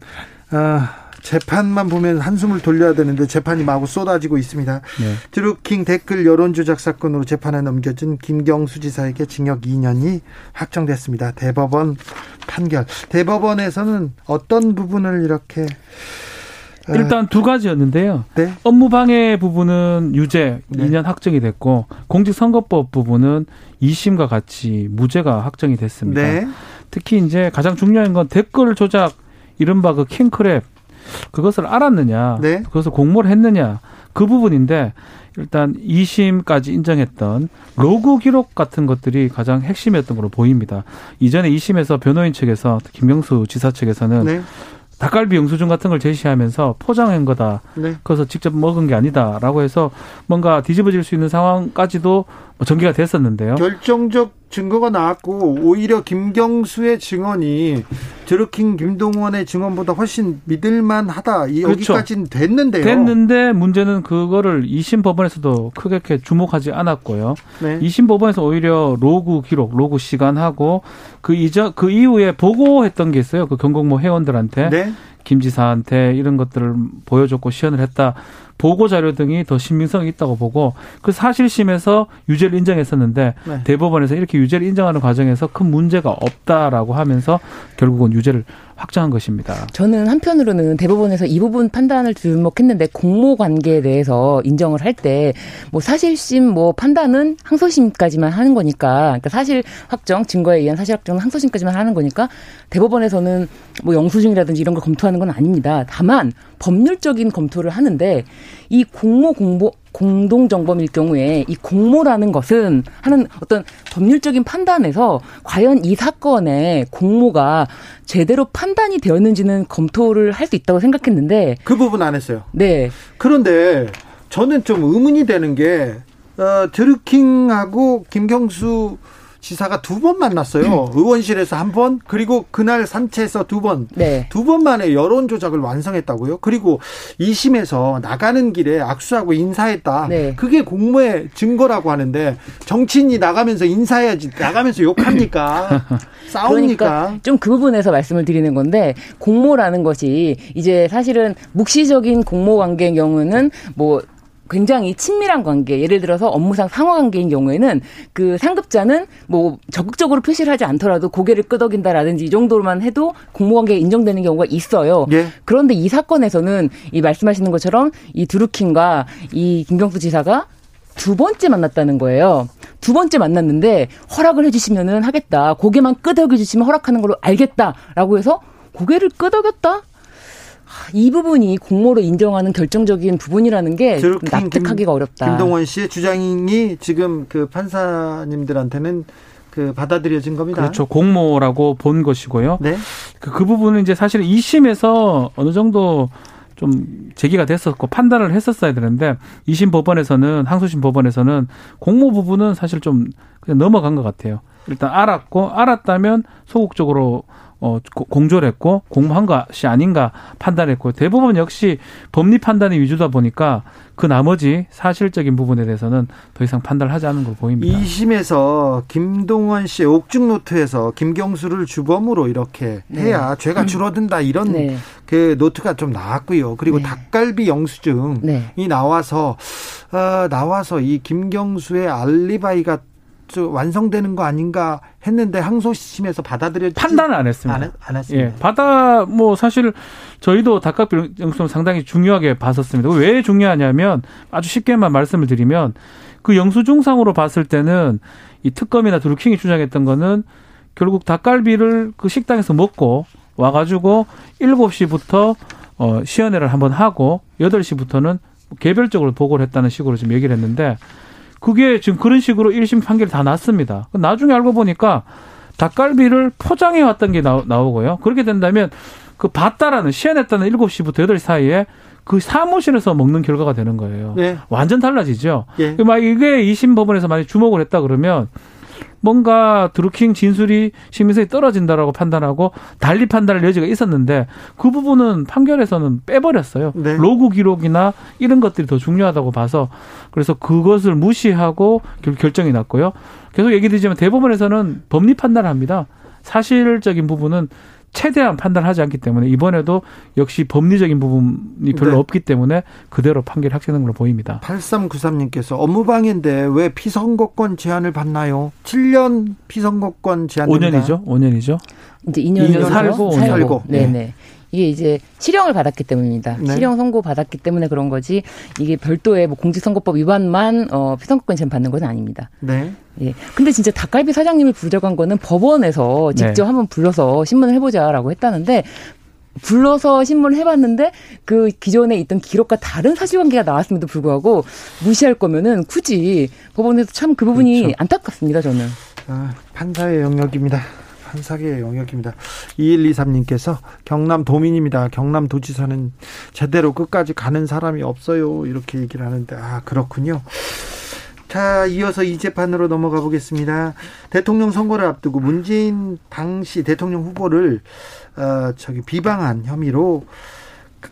아, 재판만 보면 한숨을 돌려야 되는데 재판이 마구 쏟아지고 있습니다. 네. 드루킹 댓글 여론 조작 사건으로 재판에 넘겨진 김경수 지사에게 징역 이 년이 확정됐습니다. 대법원 판결. 대법원에서는 어떤 부분을 이렇게 일단 두 가지였는데요. 네? 업무방해 부분은 유죄 네. 이 년 확정이 됐고, 공직선거법 부분은 이 심과 같이 무죄가 확정이 됐습니다. 네? 특히 이제 가장 중요한 건 댓글 조작, 이른바 그 킹크랩, 그것을 알았느냐, 네? 그것을 공모를 했느냐, 그 부분인데, 일단 이 심까지 인정했던 로그 기록 같은 것들이 가장 핵심이었던 걸로 보입니다. 이전에 이 심에서 변호인 측에서, 김경수 지사 측에서는 네? 닭갈비 영수증 같은 걸 제시하면서 포장한 거다. 네. 그래서 직접 먹은 게 아니다라고 해서 뭔가 뒤집어질 수 있는 상황까지도 전개가 됐었는데요. 결정적 증거가 나왔고 오히려 김경수의 증언이 드루킹 김동원의 증언보다 훨씬 믿을만하다. 그렇죠. 여기까지는 됐는데요. 됐는데 문제는 그거를 이심 법원에서도 크게 주목하지 않았고요. 네. 이심 법원에서 오히려 로그 기록, 로그 시간하고 그 이전 그 이후에 보고했던 게 있어요. 그 경공모 회원들한테. 네. 김 지사한테 이런 것들을 보여줬고 시연을 했다. 보고 자료 등이 더 신빙성이 있다고 보고 그 사실심에서 유죄를 인정했었는데 네. 대법원에서 이렇게 유죄를 인정하는 과정에서 큰 문제가 없다라고 하면서 결국은 유죄를 확정한 것입니다. 저는 한편으로는 대법원에서 이 부분 판단을 주목했는데 공모 관계에 대해서 인정을 할 때 뭐 사실심 뭐 판단은 항소심까지만 하는 거니까 그러니까 사실 확정 증거에 의한 사실 확정은 항소심까지만 하는 거니까 대법원에서는 뭐 영수증이라든지 이런 걸 검토하는 건 아닙니다. 다만 법률적인 검토를 하는데 이 공모 공모 공동정범일 경우에 이 공모라는 것은 하는 어떤 법률적인 판단에서 과연 이 사건의 공모가 제대로 판단이 되었는지는 검토를 할 수 있다고 생각했는데 그 부분 안 했어요. 네. 그런데 저는 좀 의문이 되는 게 어, 드루킹하고 김경수 지사가 두 번 만났어요. 의원실에서 한 번, 그리고 그날 산체에서 두 번. 네. 두 번 만에 여론 조작을 완성했다고요. 그리고 이심에서 나가는 길에 악수하고 인사했다. 네. 그게 공모의 증거라고 하는데 정치인이 나가면서 인사해야지 나가면서 욕합니까? 싸우니까. 그러니까 좀 그 부분에서 말씀을 드리는 건데 공모라는 것이 이제 사실은 묵시적인 공모 관계인 경우는 뭐 굉장히 친밀한 관계, 예를 들어서 업무상 상호관계인 경우에는 그 상급자는 뭐 적극적으로 표시를 하지 않더라도 고개를 끄덕인다라든지 이 정도로만 해도 공모관계에 인정되는 경우가 있어요. 예. 그런데 이 사건에서는 이 말씀하시는 것처럼 이 드루킹과 이 김경수 지사가 두 번째 만났다는 거예요. 두 번째 만났는데 허락을 해주시면은 하겠다. 고개만 끄덕여주시면 허락하는 걸로 알겠다라고 해서 고개를 끄덕였다? 이 부분이 공모로 인정하는 결정적인 부분이라는 게 납득하기가 어렵다. 김동원 씨의 주장이 지금 그 판사님들한테는 그 받아들여진 겁니다. 그렇죠. 공모라고 본 것이고요. 네. 그, 그 부분은 이제 사실 이심에서 어느 정도 좀 제기가 됐었고 판단을 했었어야 되는데 이심 법원에서는 항소심 법원에서는 공모 부분은 사실 좀 그냥 넘어간 것 같아요. 일단 알았고 알았다면 소극적으로 어, 공조를 했고 공모한 것이 아닌가 판단했고 대부분 역시 법리 판단이 위주다 보니까 그 나머지 사실적인 부분에 대해서는 더 이상 판단을 하지 않은 걸로 보입니다. 이심에서 김동원 씨의 옥중노트에서 김경수를 주범으로 이렇게 해야 네. 죄가 줄어든다 이런 네. 그 노트가 좀 나왔고요. 그리고 네. 닭갈비 영수증이 네. 나와서 어, 나와서 이 김경수의 알리바이가 완성되는 거 아닌가 했는데 항소심에서 받아들여 판단을 안 했습니다. 안, 안 했습니다. 예, 받아 뭐 사실 저희도 닭값 영수증 상당히 중요하게 봤었습니다. 왜 중요하냐면 아주 쉽게만 말씀을 드리면 그 영수증상으로 봤을 때는 이 특검이나 드루킹이 주장했던 거는 결국 닭갈비를 그 식당에서 먹고 와가지고 일곱 시부터 어, 시연회를 한번 하고 여덟 시부터는 개별적으로 보고를 했다는 식으로 지금 얘기를 했는데. 그게 지금 그런 식으로 일심 판결이 다 났습니다. 나중에 알고 보니까 닭갈비를 포장해 왔던 게 나오고요. 그렇게 된다면 그 봤다라는 시연했다는 일곱 시부터 여덟 시 사이에 그 사무실에서 먹는 결과가 되는 거예요. 네. 완전 달라지죠. 네. 이게 이심 법원에서 많이 주목을 했다 그러면 뭔가 드루킹 진술이 신빙성이 떨어진다라고 판단하고 달리 판단할 여지가 있었는데 그 부분은 판결에서는 빼버렸어요. 네. 로그 기록이나 이런 것들이 더 중요하다고 봐서 그래서 그것을 무시하고 결정이 났고요. 계속 얘기드리지만 대법원에서는 법리 판단을 합니다. 사실적인 부분은 최대한 판단하지 않기 때문에 이번에도 역시 법리적인 부분이 별로 네. 없기 때문에 그대로 판결이 확정된 걸로 보입니다. 팔삼구삼님께서 업무방해인데 왜 피선거권 제한을 받나요? 칠 년 피선거권 제한입니다. 오 년이죠. 오 년이죠. 이제 이 년, 이 년 살고 오 년 살고. 네네. 네. 이게 이제 실형을 받았기 때문입니다. 네. 실형 선고 받았기 때문에 그런 거지 이게 별도의 뭐 공직선거법 위반만 어, 피선거권 제한 받는 건 아닙니다. 네. 예. 근데 진짜 닭갈비 사장님을 부르자고 거는 법원에서 직접 네. 한번 불러서 신문을 해보자라고 했다는데 불러서 신문을 해봤는데 그 기존에 있던 기록과 다른 사실관계가 나왔음에도 불구하고 무시할 거면은 굳이 법원에서 참 그 부분이 그렇죠. 안타깝습니다. 저는. 아, 판사의 영역입니다. 판사계의 영역입니다. 이일이삼님께서 경남 도민입니다. 경남 도지사는 제대로 끝까지 가는 사람이 없어요. 이렇게 얘기를 하는데 아 그렇군요. 자, 이어서 이 재판으로 넘어가 보겠습니다. 대통령 선거를 앞두고 문재인 당시 대통령 후보를 어, 저기 비방한 혐의로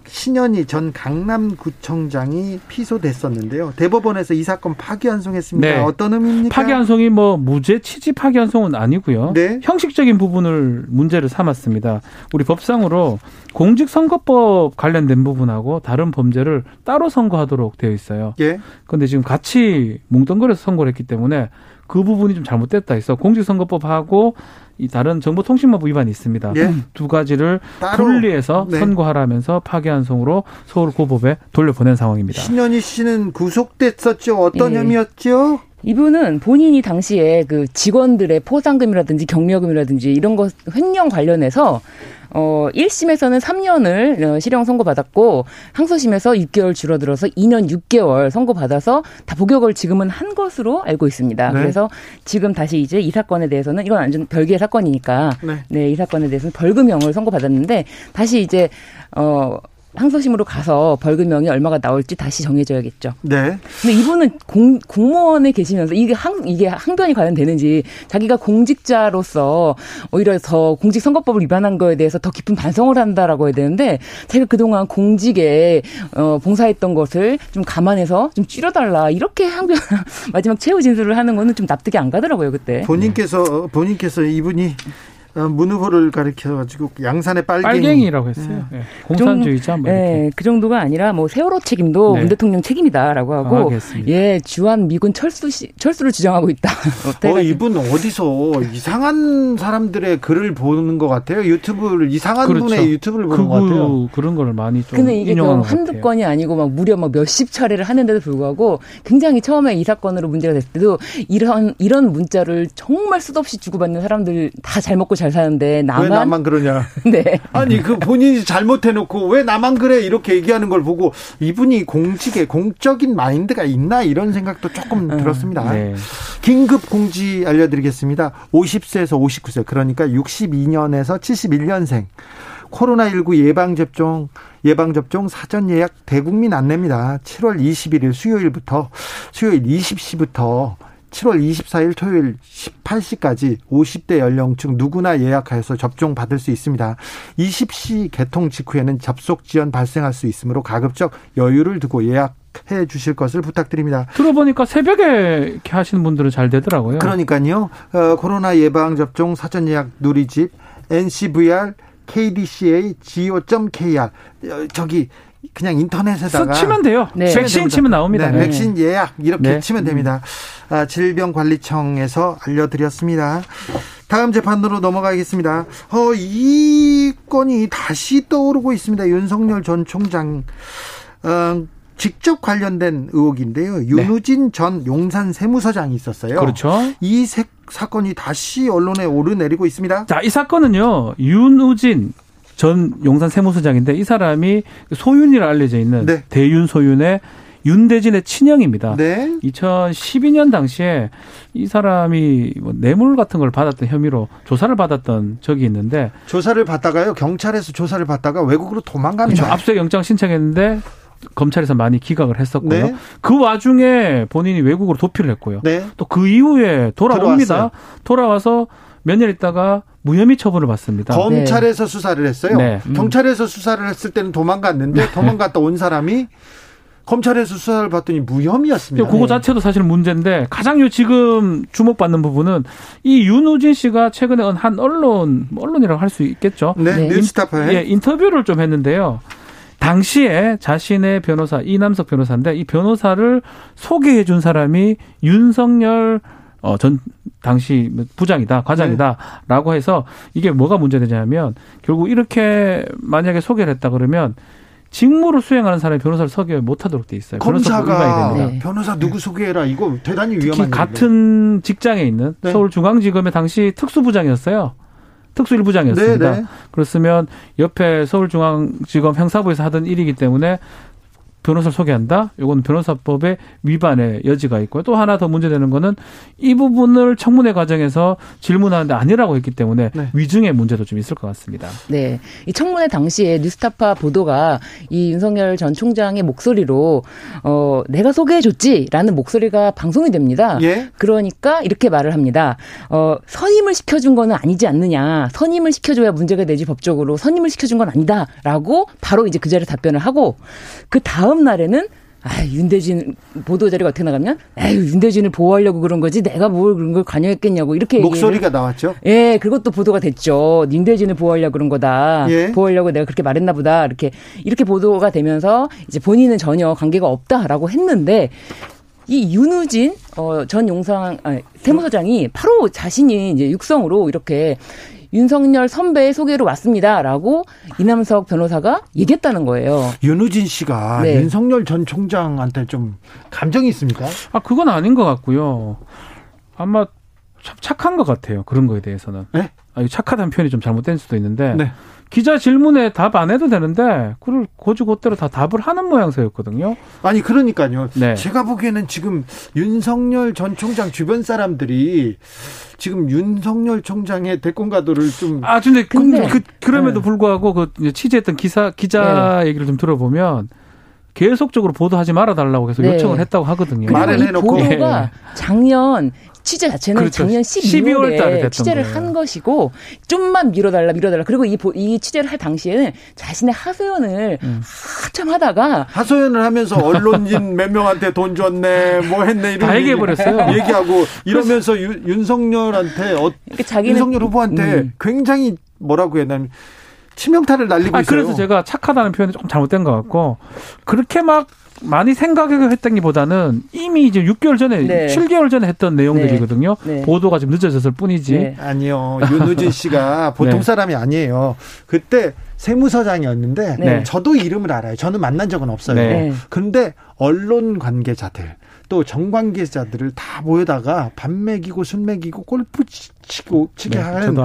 신현희 전 강남구청장이 피소됐었는데요. 대법원에서 이 사건 파기환송했습니다. 네. 어떤 의미입니까? 파기환송이 뭐 무죄 취지 파기환송은 아니고요. 네. 형식적인 부분을 문제를 삼았습니다. 우리 법상으로 공직선거법 관련된 부분하고 다른 범죄를 따로 선고하도록 되어 있어요. 예. 그런데 지금 같이 뭉뚱거려서 선고를 했기 때문에 그 부분이 좀 잘못됐다 해서 공직선거법하고 이 다른 정보통신법 위반이 있습니다. 예. 두 가지를 따로 분리해서 네. 선고하라면서 파기환송으로 서울고법에 돌려보낸 상황입니다. 신현희 씨는 구속됐었죠. 어떤 예. 혐의였죠? 이분은 본인이 당시에 그 직원들의 포상금이라든지 경력금이라든지 이런 것 횡령 관련해서 어, 일 심에서는 삼 년을 실형 선고받았고 항소심에서 육 개월 줄어들어서 이 년 육 개월 선고받아서 다 복역을 지금은 한 것으로 알고 있습니다. 네. 그래서 지금 다시 이제 이 사건에 대해서는 이건 완전 별개의 사건이니까 네. 네, 이 사건에 대해서는 벌금형을 선고받았는데 다시 이제 어, 항소심으로 가서 벌금형이 얼마가 나올지 다시 정해져야겠죠. 네. 근데 이분은 공, 공무원에 계시면서 이게 항, 이게 항변이 과연 되는지 자기가 공직자로서 오히려 더 공직선거법을 위반한 거에 대해서 더 깊은 반성을 한다라고 해야 되는데 자기가 그동안 공직에 어, 봉사했던 것을 좀 감안해서 좀 줄여달라 이렇게 항변 마지막 최후 진술을 하는 거는 좀 납득이 안 가더라고요 그때. 본인께서 본인께서 이분이. 문 후보를 가리켜가지고 양산의 빨갱이. 빨갱이라고 했어요. 네. 공산주의자. 뭐 네, 그 정도가 아니라 뭐 세월호 책임도 네. 문 대통령 책임이다라고 하고. 강하겠습니다. 예, 주한 미군 철수 시, 철수를 주장하고 있다. 어, 이분 어디서 이상한 사람들의 글을 보는 것 같아요. 유튜브를 이상한 그렇죠. 분의 유튜브를 보는 그, 것 같아요. 그런 걸 많이 좀. 근데 이게 좀 한두 건이 아니고 막 무려 막 몇십 차례를 하는데도 불구하고 굉장히 처음에 이 사건으로 문제가 됐을 때도 이런 이런 문자를 정말 수도 없이 주고받는 사람들 다 잘 먹고. 잘 사는데 나만 왜 나만 그러냐? 네. 아니 그 본인이 잘못해놓고 왜 나만 그래 이렇게 얘기하는 걸 보고 이분이 공직에 공적인 마인드가 있나 이런 생각도 조금 들었습니다. 네. 긴급 공지 알려드리겠습니다. 오십 세에서 오십구 세 그러니까 육십이 년에서 칠십일 년생 코로나십구 예방접종 예방접종 사전 예약 대국민 안내입니다. 칠월 이십일일 수요일부터 수요일 이십 시부터 칠월 이십사일 토요일 열여덟 시까지 오십 대 연령층 누구나 예약하여서 접종 받을 수 있습니다. 스무 시 개통 직후에는 접속 지연 발생할 수 있으므로 가급적 여유를 두고 예약해 주실 것을 부탁드립니다. 들어보니까 새벽에 이렇게 하시는 분들은 잘 되더라고요. 그러니까요. 어, 코로나 예방 접종 사전 예약 누리집 엔씨브이알 케이디씨에이 닷 지오 닷 케이알 저기 그냥 인터넷에다가 치면 돼요. 네. 백신 치면 나옵니다. 네. 네. 백신 예약 이렇게 네. 치면 됩니다. 아, 질병관리청에서 알려드렸습니다. 다음 재판으로 넘어가겠습니다. 어, 이 건이 다시 떠오르고 있습니다. 윤석열 전 총장 어, 직접 관련된 의혹인데요. 네. 윤우진 전 용산 세무서장이 있었어요. 그렇죠. 이 세, 사건이 다시 언론에 오르내리고 있습니다. 자, 이 사건은요. 윤우진 전 용산 세무서장인데 이 사람이 소윤이라 알려져 있는 네. 대윤소윤의 윤대진의 친형입니다. 네. 이천십이 년 당시에 이 사람이 뭐 뇌물 같은 걸 받았던 혐의로 조사를 받았던 적이 있는데 조사를 받다가요. 경찰에서 조사를 받다가 외국으로 도망갑니다. 그렇죠. 압수수색 영장 신청했는데 검찰에서 많이 기각을 했었고요. 네. 그 와중에 본인이 외국으로 도피를 했고요. 네. 또 그 이후에 돌아옵니다. 들어왔어요. 돌아와서 몇 년 있다가 무혐의 처분을 받습니다. 검찰에서 네. 수사를 했어요. 네. 음. 경찰에서 수사를 했을 때는 도망갔는데 도망갔다 온 사람이 검찰에서 수사를 받더니 무혐의였습니다. 그거 자체도 사실 문제인데 가장 지금 주목받는 부분은 이 윤우진 씨가 최근에 한 언론, 언론이라고 할 수 있겠죠. 네, 네. 뉴스타파에 예, 인터뷰를 좀 했는데요. 당시에 자신의 변호사 이남석 변호사인데 이 변호사를 소개해 준 사람이 윤석열 어, 전 당시 부장이다, 과장이다라고 네. 해서 이게 뭐가 문제되냐면 결국 이렇게 만약에 소개를 했다 그러면 직무를 수행하는 사람이 변호사를 소개 못하도록 돼 있어요. 검사가 네. 변호사 누구 소개해라 이거 대단히 위험한 특히 같은 직장에 있는 네. 서울중앙지검의 당시 특수부장이었어요. 특수일부장이었습니다. 네, 네. 그렇으면 옆에 서울중앙지검 형사부에서 하던 일이기 때문에 변호사를 소개한다. 이건 변호사법의 위반의 여지가 있고요. 또 하나 더 문제되는 거는 이 부분을 청문회 과정에서 질문하는데 아니라고 했기 때문에 네. 위증의 문제도 좀 있을 것 같습니다. 네, 이 청문회 당시에 뉴스타파 보도가 이 윤석열 전 총장의 목소리로 어, 내가 소개해줬지라는 목소리가 방송이 됩니다. 예? 그러니까 이렇게 말을 합니다. 어, 선임을 시켜준 거는 아니지 않느냐. 선임을 시켜줘야 문제가 되지 법적으로. 선임을 시켜준 건 아니다라고 바로 이제 그 자리에 답변을 하고 그 다음 다음 날에는 아, 윤대진 보도 자리가 어떻게 나가면 에휴, 윤대진을 보호하려고 그런 거지 내가 뭘 그런 걸 관여했겠냐고 이렇게 목소리가 얘기를. 나왔죠. 예, 그것도 보도가 됐죠. 윤대진을 보호하려고 그런 거다. 예. 보호하려고 내가 그렇게 말했나 보다. 이렇게 이렇게 보도가 되면서 이제 본인은 전혀 관계가 없다라고 했는데 이 윤우진 어, 전 용산 아니, 세무서장이 바로 자신이 이제 육성으로 이렇게. 윤석열 선배의 소개로 왔습니다라고 이남석 변호사가 얘기했다는 거예요. 윤우진 씨가 네. 윤석열 전 총장한테 좀 감정이 있습니까? 아, 그건 아닌 것 같고요. 아마 참 착한 것 같아요. 그런 거에 대해서는. 네? 아, 착하다는 표현이 좀 잘못된 수도 있는데 네. 기자 질문에 답 안 해도 되는데 그걸 고지고대로 다 답을 하는 모양새였거든요. 아니 그러니까요. 네. 제가 보기에는 지금 윤석열 전 총장 주변 사람들이 지금 윤석열 총장의 대권 가도를 좀 아 근데, 근데 그, 그럼에도 네. 불구하고 그 취재했던 기사 기자 네. 얘기를 좀 들어보면. 계속적으로 보도하지 말아달라고 계속 네. 요청을 했다고 하거든요. 말을 해놓고. 보도가 작년 취재 자체는 그렇죠. 작년 십이월에 취재를 거예요. 한 것이고 좀만 밀어달라 밀어달라. 그리고 이, 이 취재를 할 당시에는 자신의 하소연을 음. 한참 하다가. 하소연을 하면서 언론인 몇 명한테 돈 줬네 뭐 했네. 이런 다 얘기해버렸어요. 얘기하고 이러면서 유, 윤석열한테 어, 그러니까 자기는, 윤석열 후보한테 음. 굉장히 뭐라고 해야 되나. 치명타를 날리고 있어요. 그래서 제가 착하다는 표현이 조금 잘못된 것 같고 그렇게 막 많이 생각을 했던 것보다는 이미 이제 육 개월 전에 네. 칠 개월 전에 했던 내용들이거든요. 네. 네. 보도가 좀 늦어졌을 뿐이지. 네. 아니요. 윤우진 씨가 보통 네. 사람이 아니에요. 그때 세무서장이었는데 네. 저도 이름을 알아요. 저는 만난 적은 없어요. 네. 근데 언론 관계자들 또 정관계자들을 다 모여다가 밥 먹이고 술 먹이고 골프 치고 치게 네, 하는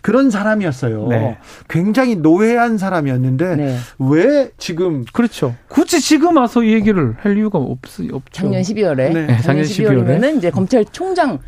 그런 사람이었어요. 네. 굉장히 노회한 사람이었는데 네. 왜 지금 그렇죠? 굳이 지금 와서 이 얘기를 할 이유가 없 없죠. 작년 십이월에 네. 작년, 작년 십이월이면은 이제 검찰총장.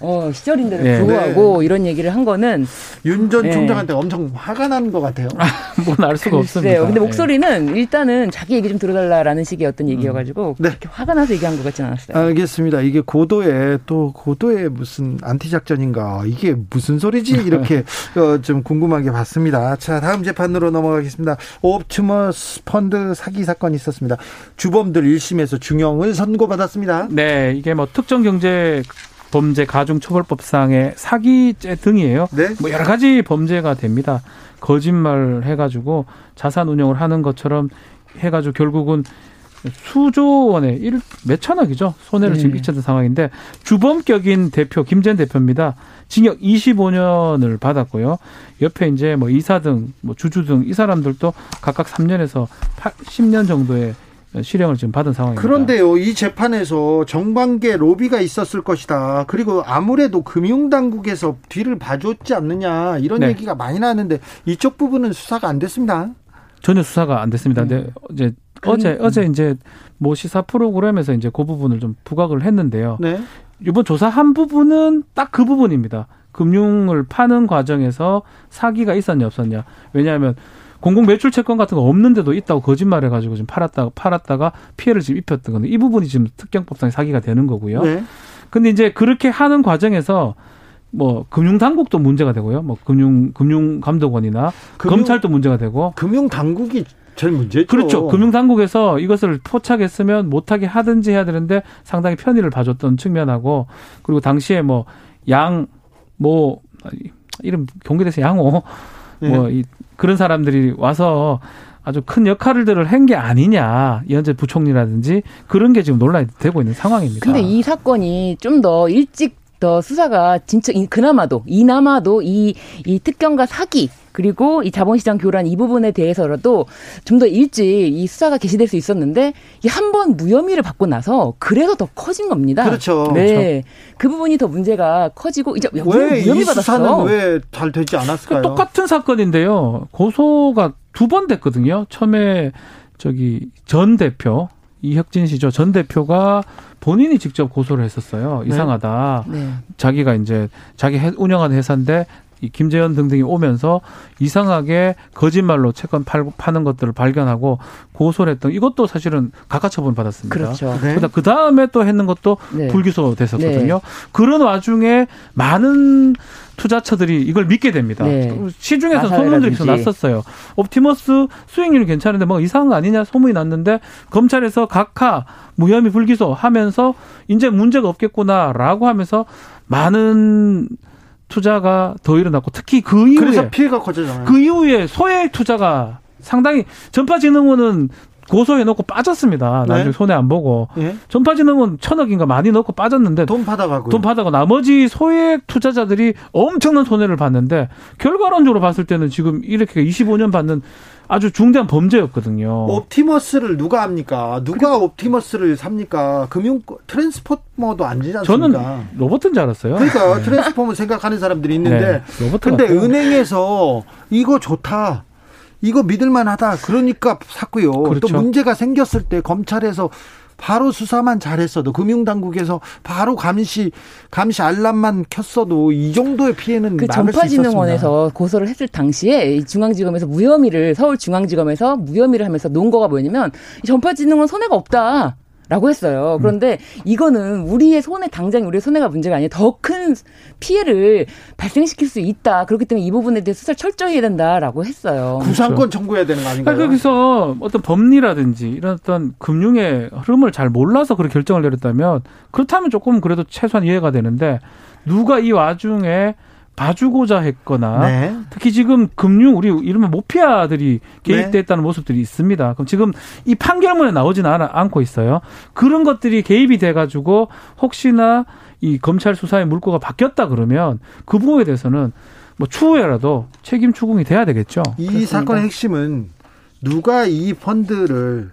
어, 시절인데도 네. 불구하고 네. 이런 얘기를 한 거는 윤 전 총장한테 네. 엄청 화가 난 것 같아요. 아, 뭔 알 수가 없습니다. 근데 목소리는 네. 일단은 자기 얘기 좀 들어달라라는 식의 어떤 얘기여가지고 네. 그렇게 화가 나서 얘기한 것 같지는 않았어요. 알겠습니다. 이게 고도의 또 고도의 무슨 안티 작전인가 이게 무슨 소리지 이렇게 어, 좀 궁금하게 봤습니다. 자, 다음 재판으로 넘어가겠습니다. 옵티머스 펀드 사기 사건이 있었습니다. 주범들 일 심에서 중형을 선고받았습니다. 네, 이게 뭐 특정 경제 범죄 가중처벌법상의 사기죄 등이에요. 네? 뭐 여러 가지 범죄가 됩니다. 거짓말 해가지고 자산 운용을 하는 것처럼 해가지고 결국은 수조 원에 몇천억이죠. 손해를 네. 지금 끼쳤던 상황인데 주범격인 대표 김재현 대표입니다. 징역 이십오 년을 받았고요. 옆에 이제 뭐 이사 등 뭐 주주 등 이 사람들도 각각 삼 년에서 십 년 정도의 실형을 지금 받은 상황입니다. 그런데요, 이 재판에서 정관계 로비가 있었을 것이다. 그리고 아무래도 금융당국에서 뒤를 봐줬지 않느냐 이런 네. 얘기가 많이 나왔는데 이쪽 부분은 수사가 안 됐습니다. 전혀 수사가 안 됐습니다. 네. 근데 이제 그, 어제 음. 어제 이제 뭐 시사 프로그램에서 이제 그 부분을 좀 부각을 했는데요. 네. 이번 조사한 부분은 딱 그 부분입니다. 금융을 파는 과정에서 사기가 있었냐 없었냐. 왜냐하면 공공매출 채권 같은 거 없는데도 있다고 거짓말해가지고 지금 팔았다가, 팔았다가 피해를 지금 입혔던 건데 이 부분이 지금 특경법상의 사기가 되는 거고요. 네. 근데 이제 그렇게 하는 과정에서 뭐 금융당국도 문제가 되고요. 뭐 금융, 금융감독원이나 금융, 검찰도 문제가 되고. 금융당국이 제일 문제죠. 그렇죠. 금융당국에서 이것을 포착했으면 못하게 하든지 해야 되는데 상당히 편의를 봐줬던 측면하고 그리고 당시에 뭐 양, 뭐, 이름 경기대에서 양호. 네. 뭐, 이, 그런 사람들이 와서 아주 큰 역할들을 한 게 아니냐. 이현재 부총리라든지 그런 게 지금 논란이 되고 있는 상황입니다. 근데 이 사건이 좀 더 일찍 더 수사가 진짜, 그나마도, 이나마도 이, 이 특경과 사기, 그리고 이 자본시장 교란 이 부분에 대해서라도 좀 더 일찍 이 수사가 개시될 수 있었는데 이 한 번 무혐의를 받고 나서 그래서 더 커진 겁니다. 그렇죠. 네, 그렇죠. 그 부분이 더 문제가 커지고 이제 왜 이 수사는 왜 잘 되지 않았을까요? 똑같은 사건인데요. 고소가 두 번 됐거든요. 처음에 저기 전 대표 이혁진 씨죠. 전 대표가 본인이 직접 고소를 했었어요. 이상하다. 네. 네. 자기가 이제 자기 운영하는 회사인데 이 김재현 등등이 오면서 이상하게 거짓말로 채권 팔고 파는 것들을 발견하고 고소를 했던, 이것도 사실은 가가처분 받았습니다. 그렇죠. 네. 그 다음에 또 했는 것도 네. 불기소 됐었거든요. 네. 그런 와중에 많은 투자처들이 이걸 믿게 됩니다. 네. 시중에서 소문들이 계속 났었어요. 옵티머스 수익률이 괜찮은데 뭔가 이상한 거 아니냐 소문이 났는데 검찰에서 각하 무혐의 불기소 하면서 이제 문제가 없겠구나라고 하면서 많은 투자가 더 일어났고, 특히 그 이후에 그래서 피해가 커지잖아요. 그 이후에 소액 투자가 상당히, 전파진흥원은 고소해 놓고 빠졌습니다. 나중에 네? 손해 안 보고. 네? 전파진흥원 천억인가 많이 넣고 빠졌는데 돈 받아가고 돈 받아가고 나머지 소액 투자자들이 엄청난 손해를 봤는데 결과론적으로 봤을 때는 지금 이렇게 이십오 년 받는 아주 중대한 범죄였거든요. 옵티머스를 누가 합니까? 누가 옵티머스를 삽니까? 금융 트랜스포머도 아니지 않습니까? 저는 로봇인 줄 알았어요. 그러니까 네. 트랜스포머 생각하는 사람들이 있는데 네. 근데 같아요. 은행에서 이거 좋다, 이거 믿을만하다, 그러니까 샀고요. 그렇죠. 또 문제가 생겼을 때 검찰에서 바로 수사만 잘했어도, 금융당국에서 바로 감시 감시 알람만 켰어도 이 정도의 피해는 그 막을 수 있었습니다. 전파진흥원에서 고소를 했을 당시에 중앙지검에서 무혐의를, 서울중앙지검에서 무혐의를 하면서 논 거가 뭐냐면 전파진흥원 손해가 없다. 라고 했어요. 그런데 이거는 우리의 손해, 당장 우리의 손해가 문제가 아니라 더 큰 피해를 발생시킬 수 있다. 그렇기 때문에 이 부분에 대해 수사를 철저히 해야 된다라고 했어요. 구상권 청구해야 되는 거 아닌가요? 그러니까 여기서 어떤 법리라든지 이런 어떤 금융의 흐름을 잘 몰라서 그런 결정을 내렸다면, 그렇다면 조금 그래도 최소한 이해가 되는데, 누가 이 와중에 봐주고자 했거나 네. 특히 지금 금융, 우리 이른바 모피아들이 개입됐다는 네. 모습들이 있습니다. 그럼 지금 이 판결문에 나오지는 않고 있어요. 그런 것들이 개입이 돼가지고 혹시나 이 검찰 수사의 물꼬가 바뀌었다 그러면 그 부분에 대해서는 뭐 추후에라도 책임 추궁이 돼야 되겠죠. 이 그렇습니다. 사건의 핵심은 누가 이 펀드를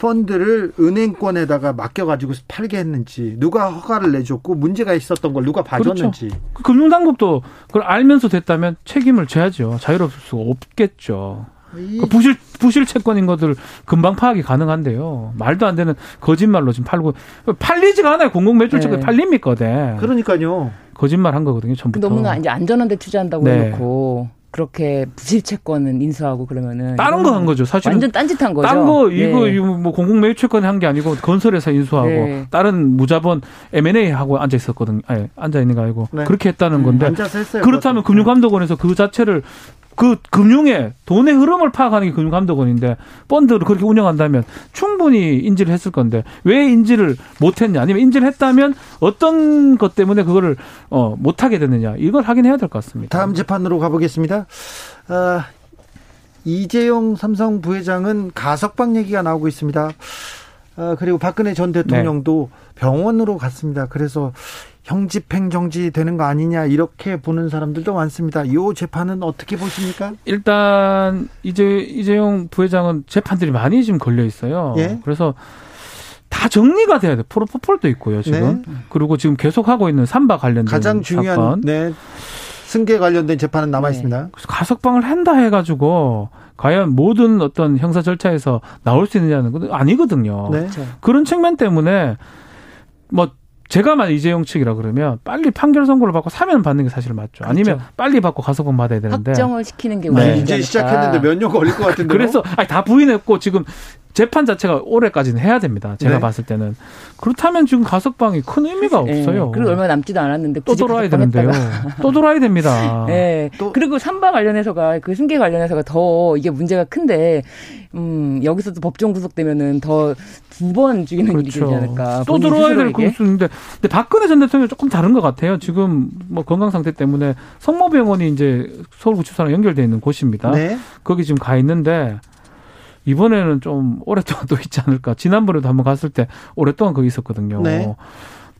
펀드를 은행권에다가 맡겨가지고 팔게 했는지, 누가 허가를 내줬고 문제가 있었던 걸 누가 봐줬는지. 그렇죠. 그 금융당국도 그걸 알면서 됐다면 책임을 져야죠. 자유로울 수가 없겠죠. 그 부실 부실 채권인 것들을 금방 파악이 가능한데요. 말도 안 되는 거짓말로 지금 팔고, 팔리지가 않아요. 공공 매출 채권 네. 팔립니까? 네. 그러니까요. 거짓말 한 거거든요. 전부터. 너무나 이제 안전한데 투자한다고 네. 해놓고. 그렇게 부실 채권은 인수하고 그러면은 다른 거 한 거죠. 사실 완전 딴짓한 거죠. 딴 거 이거 네. 뭐 공공 매입 채권 한 게 아니고 건설회사 인수하고 네. 다른 무자본 엠 앤 에이 하고 앉아 있었거든요. 아니, 앉아 있는 거 아니고 네. 그렇게 했다는 건데. 앉아서 했어요. 그렇다면 금융감독원에서 그 자체를, 그 금융의 돈의 흐름을 파악하는 게 금융감독원인데, 펀드를 그렇게 운영한다면 충분히 인지를 했을 건데 왜 인지를 못했냐, 아니면 인지를 했다면 어떤 것 때문에 그거를 어, 못하게 됐느냐, 이걸 확인해야 될 것 같습니다. 다음 재판으로 가보겠습니다. 아, 이재용 삼성 부회장은 가석방 얘기가 나오고 있습니다. 아, 그리고 박근혜 전 대통령도 네. 병원으로 갔습니다. 그래서 형집행 정지 되는 거 아니냐 이렇게 보는 사람들도 많습니다. 이 재판은 어떻게 보십니까? 일단 이제 이재용 부회장은 재판들이 많이 지금 걸려 있어요. 예? 그래서 다 정리가 돼야 돼요. 프로포폴도 있고요 지금. 네? 그리고 지금 계속하고 있는 삼바 관련된 가장 중요한 사건. 네. 승계 관련된 재판은 남아 있습니다. 네. 그래서 가석방을 한다 해가지고 과연 모든 어떤 형사 절차에서 나올 수 있느냐는 건 아니거든요. 네. 그런 측면 때문에 뭐. 제가 만약 이재용 측이라 그러면 빨리 판결 선고를 받고 사면 받는 게 사실 맞죠. 아니면 그렇죠. 빨리 받고 가석방 받아야 되는데. 확정을 시키는 게 우리 네. 이제 시작했는데 몇 년 걸릴 것 같은데요. 그래서 아니, 다 부인했고 지금 재판 자체가 올해까지는 해야 됩니다. 제가 네. 봤을 때는. 그렇다면 지금 가석방이 큰 의미가 없어요. 네. 그리고 얼마 남지도 않았는데 또 돌아야 되는데요. 또 돌아야 됩니다. 네. 또. 그리고 삼바 관련해서가, 그 승계 관련해서가 더 이게 문제가 큰데, 음, 여기서도 법정 구속되면은 더 두 번 죽이는 그렇죠. 일이 되지 않을까. 또 들어와야 될 공수인데, 근데 박근혜 전 대통령이 조금 다른 것 같아요. 지금 뭐 건강 상태 때문에 성모병원이 이제 서울구치소랑 연결되어 있는 곳입니다. 네. 거기 지금 가 있는데, 이번에는 좀 오랫동안 또 있지 않을까. 지난번에도 한번 갔을 때 오랫동안 거기 있었거든요. 네.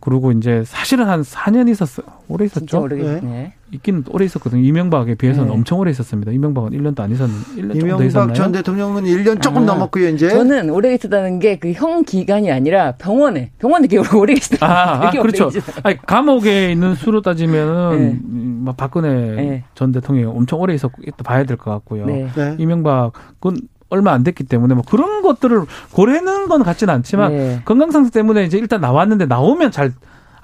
그리고 이제 사실은 한 사 년 있었어요. 오래 있었죠. 오래 네. 있긴 오래 있었거든요. 이명박에 비해서는 네. 엄청 오래 있었습니다. 이명박은 일 년도 안 있었는데 일 년 조금 더 있었나요? 이명박 전 대통령은 일 년 조금 아, 넘었고요. 이제 저는 오래 있었다는 게 그 형 기간이 아니라 병원에 병원에 이렇게 오래 있었다. 아, 아 그렇죠. 아니, 감옥에 있는 수로 따지면은 네. 박근혜 네. 전 대통령 엄청 오래 있었고 또 봐야 될 것 같고요. 네. 네. 이명박은 얼마 안 됐기 때문에 뭐 그런 것들을 고려하는 건 같지는 않지만 네. 건강 상태 때문에 이제 일단 나왔는데 나오면 잘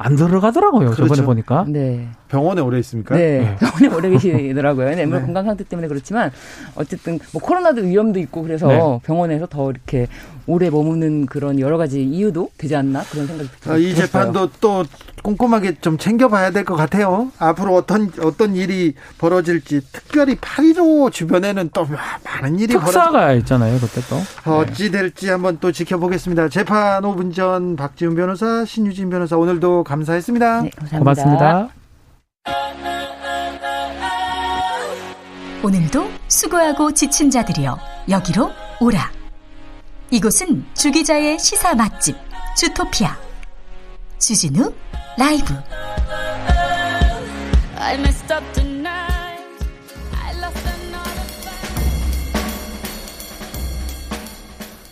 안 들어가더라고요. 그렇죠. 저번에 보니까. 네. 병원에 오래 있습니까? 네. 병원에 오래 계시더라고요. 네. 네. 건강 상태 때문에 그렇지만 어쨌든 뭐 코로나도 위험도 있고 그래서 네. 병원에서 더 이렇게 오래 머무는 그런 여러 가지 이유도 되지 않나 그런 생각이 듭니다. 아, 이 들었어요. 재판도 또 꼼꼼하게 좀 챙겨봐야 될 것 같아요. 앞으로 어떤 어떤 일이 벌어질지 특별히 팔 일오 주변에는 또 많은 일이 벌어질 특사가 있잖아요. 그때 또. 어찌 될지 한번 또 지켜보겠습니다. 재판 오 분 전 박지훈 변호사, 신유진 변호사 오늘도 감사했습니다. 네, 감사합니다. 고맙습니다. 오늘도 수고하고 지친 자들이여 여기로 오라. 이곳은 주기자의 시사 맛집 주토피아 주진우 라이브.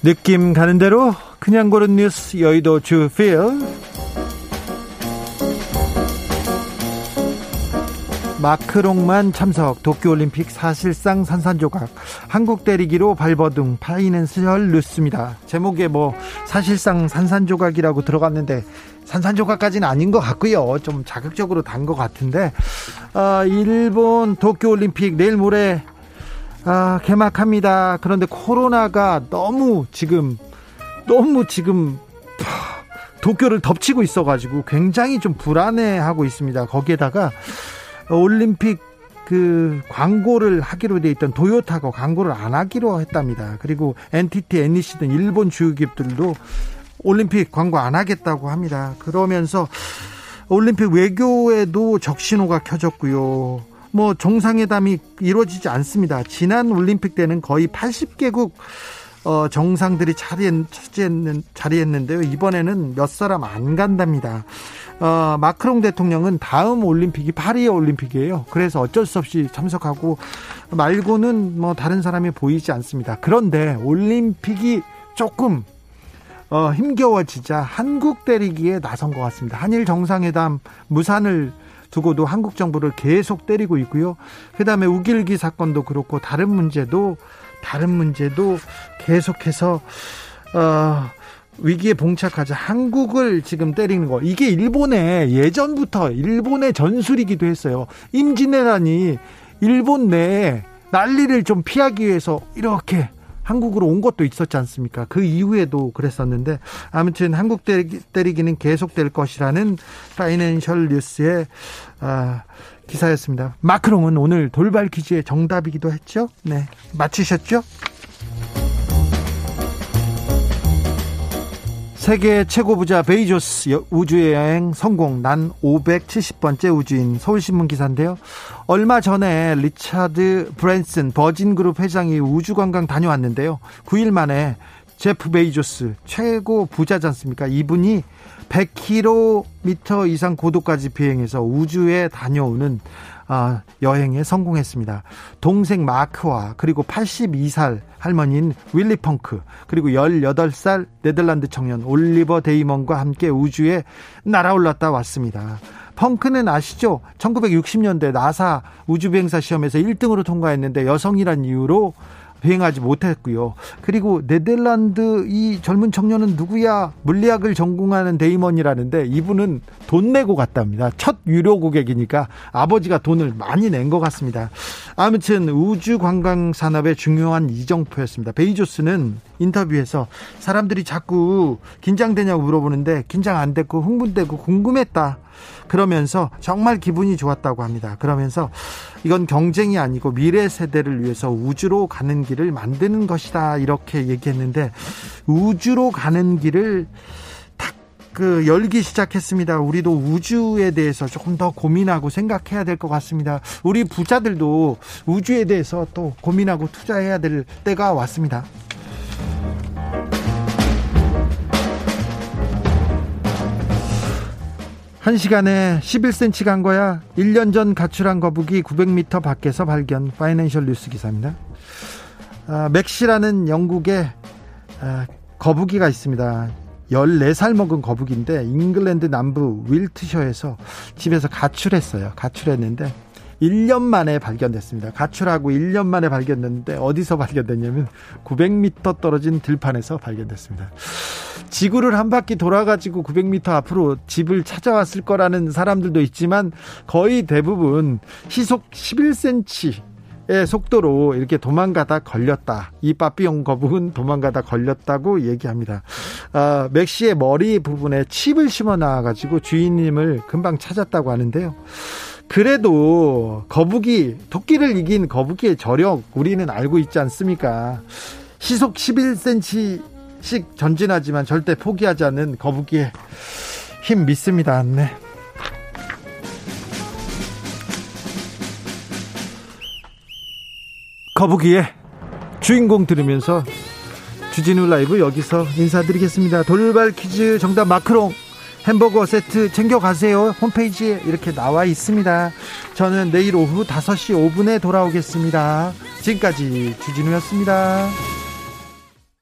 느낌 가는 대로 그냥 고른 뉴스 여의도 주필. 마크롱만 참석, 도쿄올림픽 사실상 산산조각, 한국 때리기로 발버둥 파이는 설 뉴스입니다. 제목에 뭐 사실상 산산조각이라고 들어갔는데 산산조각까지는 아닌 것 같고요. 좀 자극적으로 단 것 같은데 아, 일본 도쿄올림픽 내일 모레 아, 개막합니다. 그런데 코로나가 너무 지금 너무 지금 도쿄를 덮치고 있어가지고 굉장히 좀 불안해하고 있습니다. 거기에다가 올림픽 그 광고를 하기로 돼 있던 도요타가 광고를 안 하기로 했답니다. 그리고 엔티티, 엔이씨 등 일본 주유기업들도 올림픽 광고 안 하겠다고 합니다. 그러면서 올림픽 외교에도 적신호가 켜졌고요. 뭐 정상회담이 이루어지지 않습니다. 지난 올림픽 때는 거의 팔십 개국 어, 정상들이 차지했는, 자리했는데요. 이번에는 몇 사람 안 간답니다. 어, 마크롱 대통령은 다음 올림픽이 파리 올림픽이에요. 그래서 어쩔 수 없이 참석하고 말고는 뭐 다른 사람이 보이지 않습니다. 그런데 올림픽이 조금 어, 힘겨워지자 한국 때리기에 나선 것 같습니다. 한일 정상회담 무산을 두고도 한국 정부를 계속 때리고 있고요. 그다음에 우길기 사건도 그렇고 다른 문제도 다른 문제도 계속해서 어, 위기에 봉착하자 한국을 지금 때리는 거, 이게 일본의 예전부터 일본의 전술이기도 했어요. 임진왜란이 일본 내에 난리를 좀 피하기 위해서 이렇게 한국으로 온 것도 있었지 않습니까? 그 이후에도 그랬었는데 아무튼 한국 때리기는 계속될 것이라는 파이낸셜 뉴스의 어, 기사였습니다. 마크롱은 오늘 돌발 퀴즈의 정답이기도 했죠. 네, 맞히셨죠? 세계 최고 부자 베이조스 우주여행 성공, 난 오백칠십 번째 우주인. 서울신문 기사인데요. 얼마 전에 리차드 브랜슨 버진그룹 회장이 우주관광 다녀왔는데요. 구 일 만에 제프 베이조스 최고 부자지 않습니까? 이분이 백 킬로미터 이상 고도까지 비행해서 우주에 다녀오는 어, 여행에 성공했습니다. 동생 마크와 그리고 팔십이 살 할머니인 윌리 펑크 그리고 열여덟 살 네덜란드 청년 올리버 데이먼과 함께 우주에 날아올랐다 왔습니다. 펑크는 아시죠? 천구백육십 년대 나사 우주비행사 시험에서 일 등으로 통과했는데 여성이란 이유로 비행하지 못했고요. 그리고 네덜란드 이 젊은 청년은 누구야? 물리학을 전공하는 데이먼이라는데 이분은 돈 내고 갔답니다. 첫 유료 고객이니까 아버지가 돈을 많이 낸 것 같습니다. 아무튼 우주 관광 산업의 중요한 이정표였습니다. 베이조스는 인터뷰에서 사람들이 자꾸 긴장되냐고 물어보는데 긴장 안 됐고 흥분되고 궁금했다. 그러면서 정말 기분이 좋았다고 합니다. 그러면서 이건 경쟁이 아니고 미래 세대를 위해서 우주로 가는 길을 만드는 것이다 이렇게 얘기했는데 우주로 가는 길을 탁 그 열기 시작했습니다. 우리도 우주에 대해서 조금 더 고민하고 생각해야 될 것 같습니다. 우리 부자들도 우주에 대해서 또 고민하고 투자해야 될 때가 왔습니다. 한 시간에 십일 센티미터 간 거야. 일 년 전 가출한 거북이 구백 미터 밖에서 발견. 파이낸셜 뉴스 기사입니다. 아, 맥시라는 영국의 아, 거북이가 있습니다. 열네 살 먹은 거북인데 잉글랜드 남부 윌트셔에서 집에서 가출했어요. 가출했는데 일 년 만에 발견됐습니다. 가출하고 일 년 만에 발견됐는데 어디서 발견됐냐면 구백 미터 떨어진 들판에서 발견됐습니다. 지구를 한 바퀴 돌아가지고 구백 미터 앞으로 집을 찾아왔을 거라는 사람들도 있지만 거의 대부분 시속 십일 센티미터의 속도로 이렇게 도망가다 걸렸다. 이 빠삐용 거북은 도망가다 걸렸다고 얘기합니다. 아, 맥시의 머리 부분에 칩을 심어 나와가지고 주인님을 금방 찾았다고 하는데요. 그래도 거북이, 토끼를 이긴 거북이의 저력 우리는 알고 있지 않습니까? 시속 십일 센티미터 씩 전진하지만 절대 포기하지 않는 거북이의 힘 믿습니다. 네. 거북이의 주인공 들으면서 주진우 라이브 여기서 인사드리겠습니다. 돌발 퀴즈 정답 마크롱 햄버거 세트 챙겨가세요. 홈페이지에 이렇게 나와 있습니다. 저는 내일 오후 다섯 시 오 분에 돌아오겠습니다. 지금까지 주진우였습니다.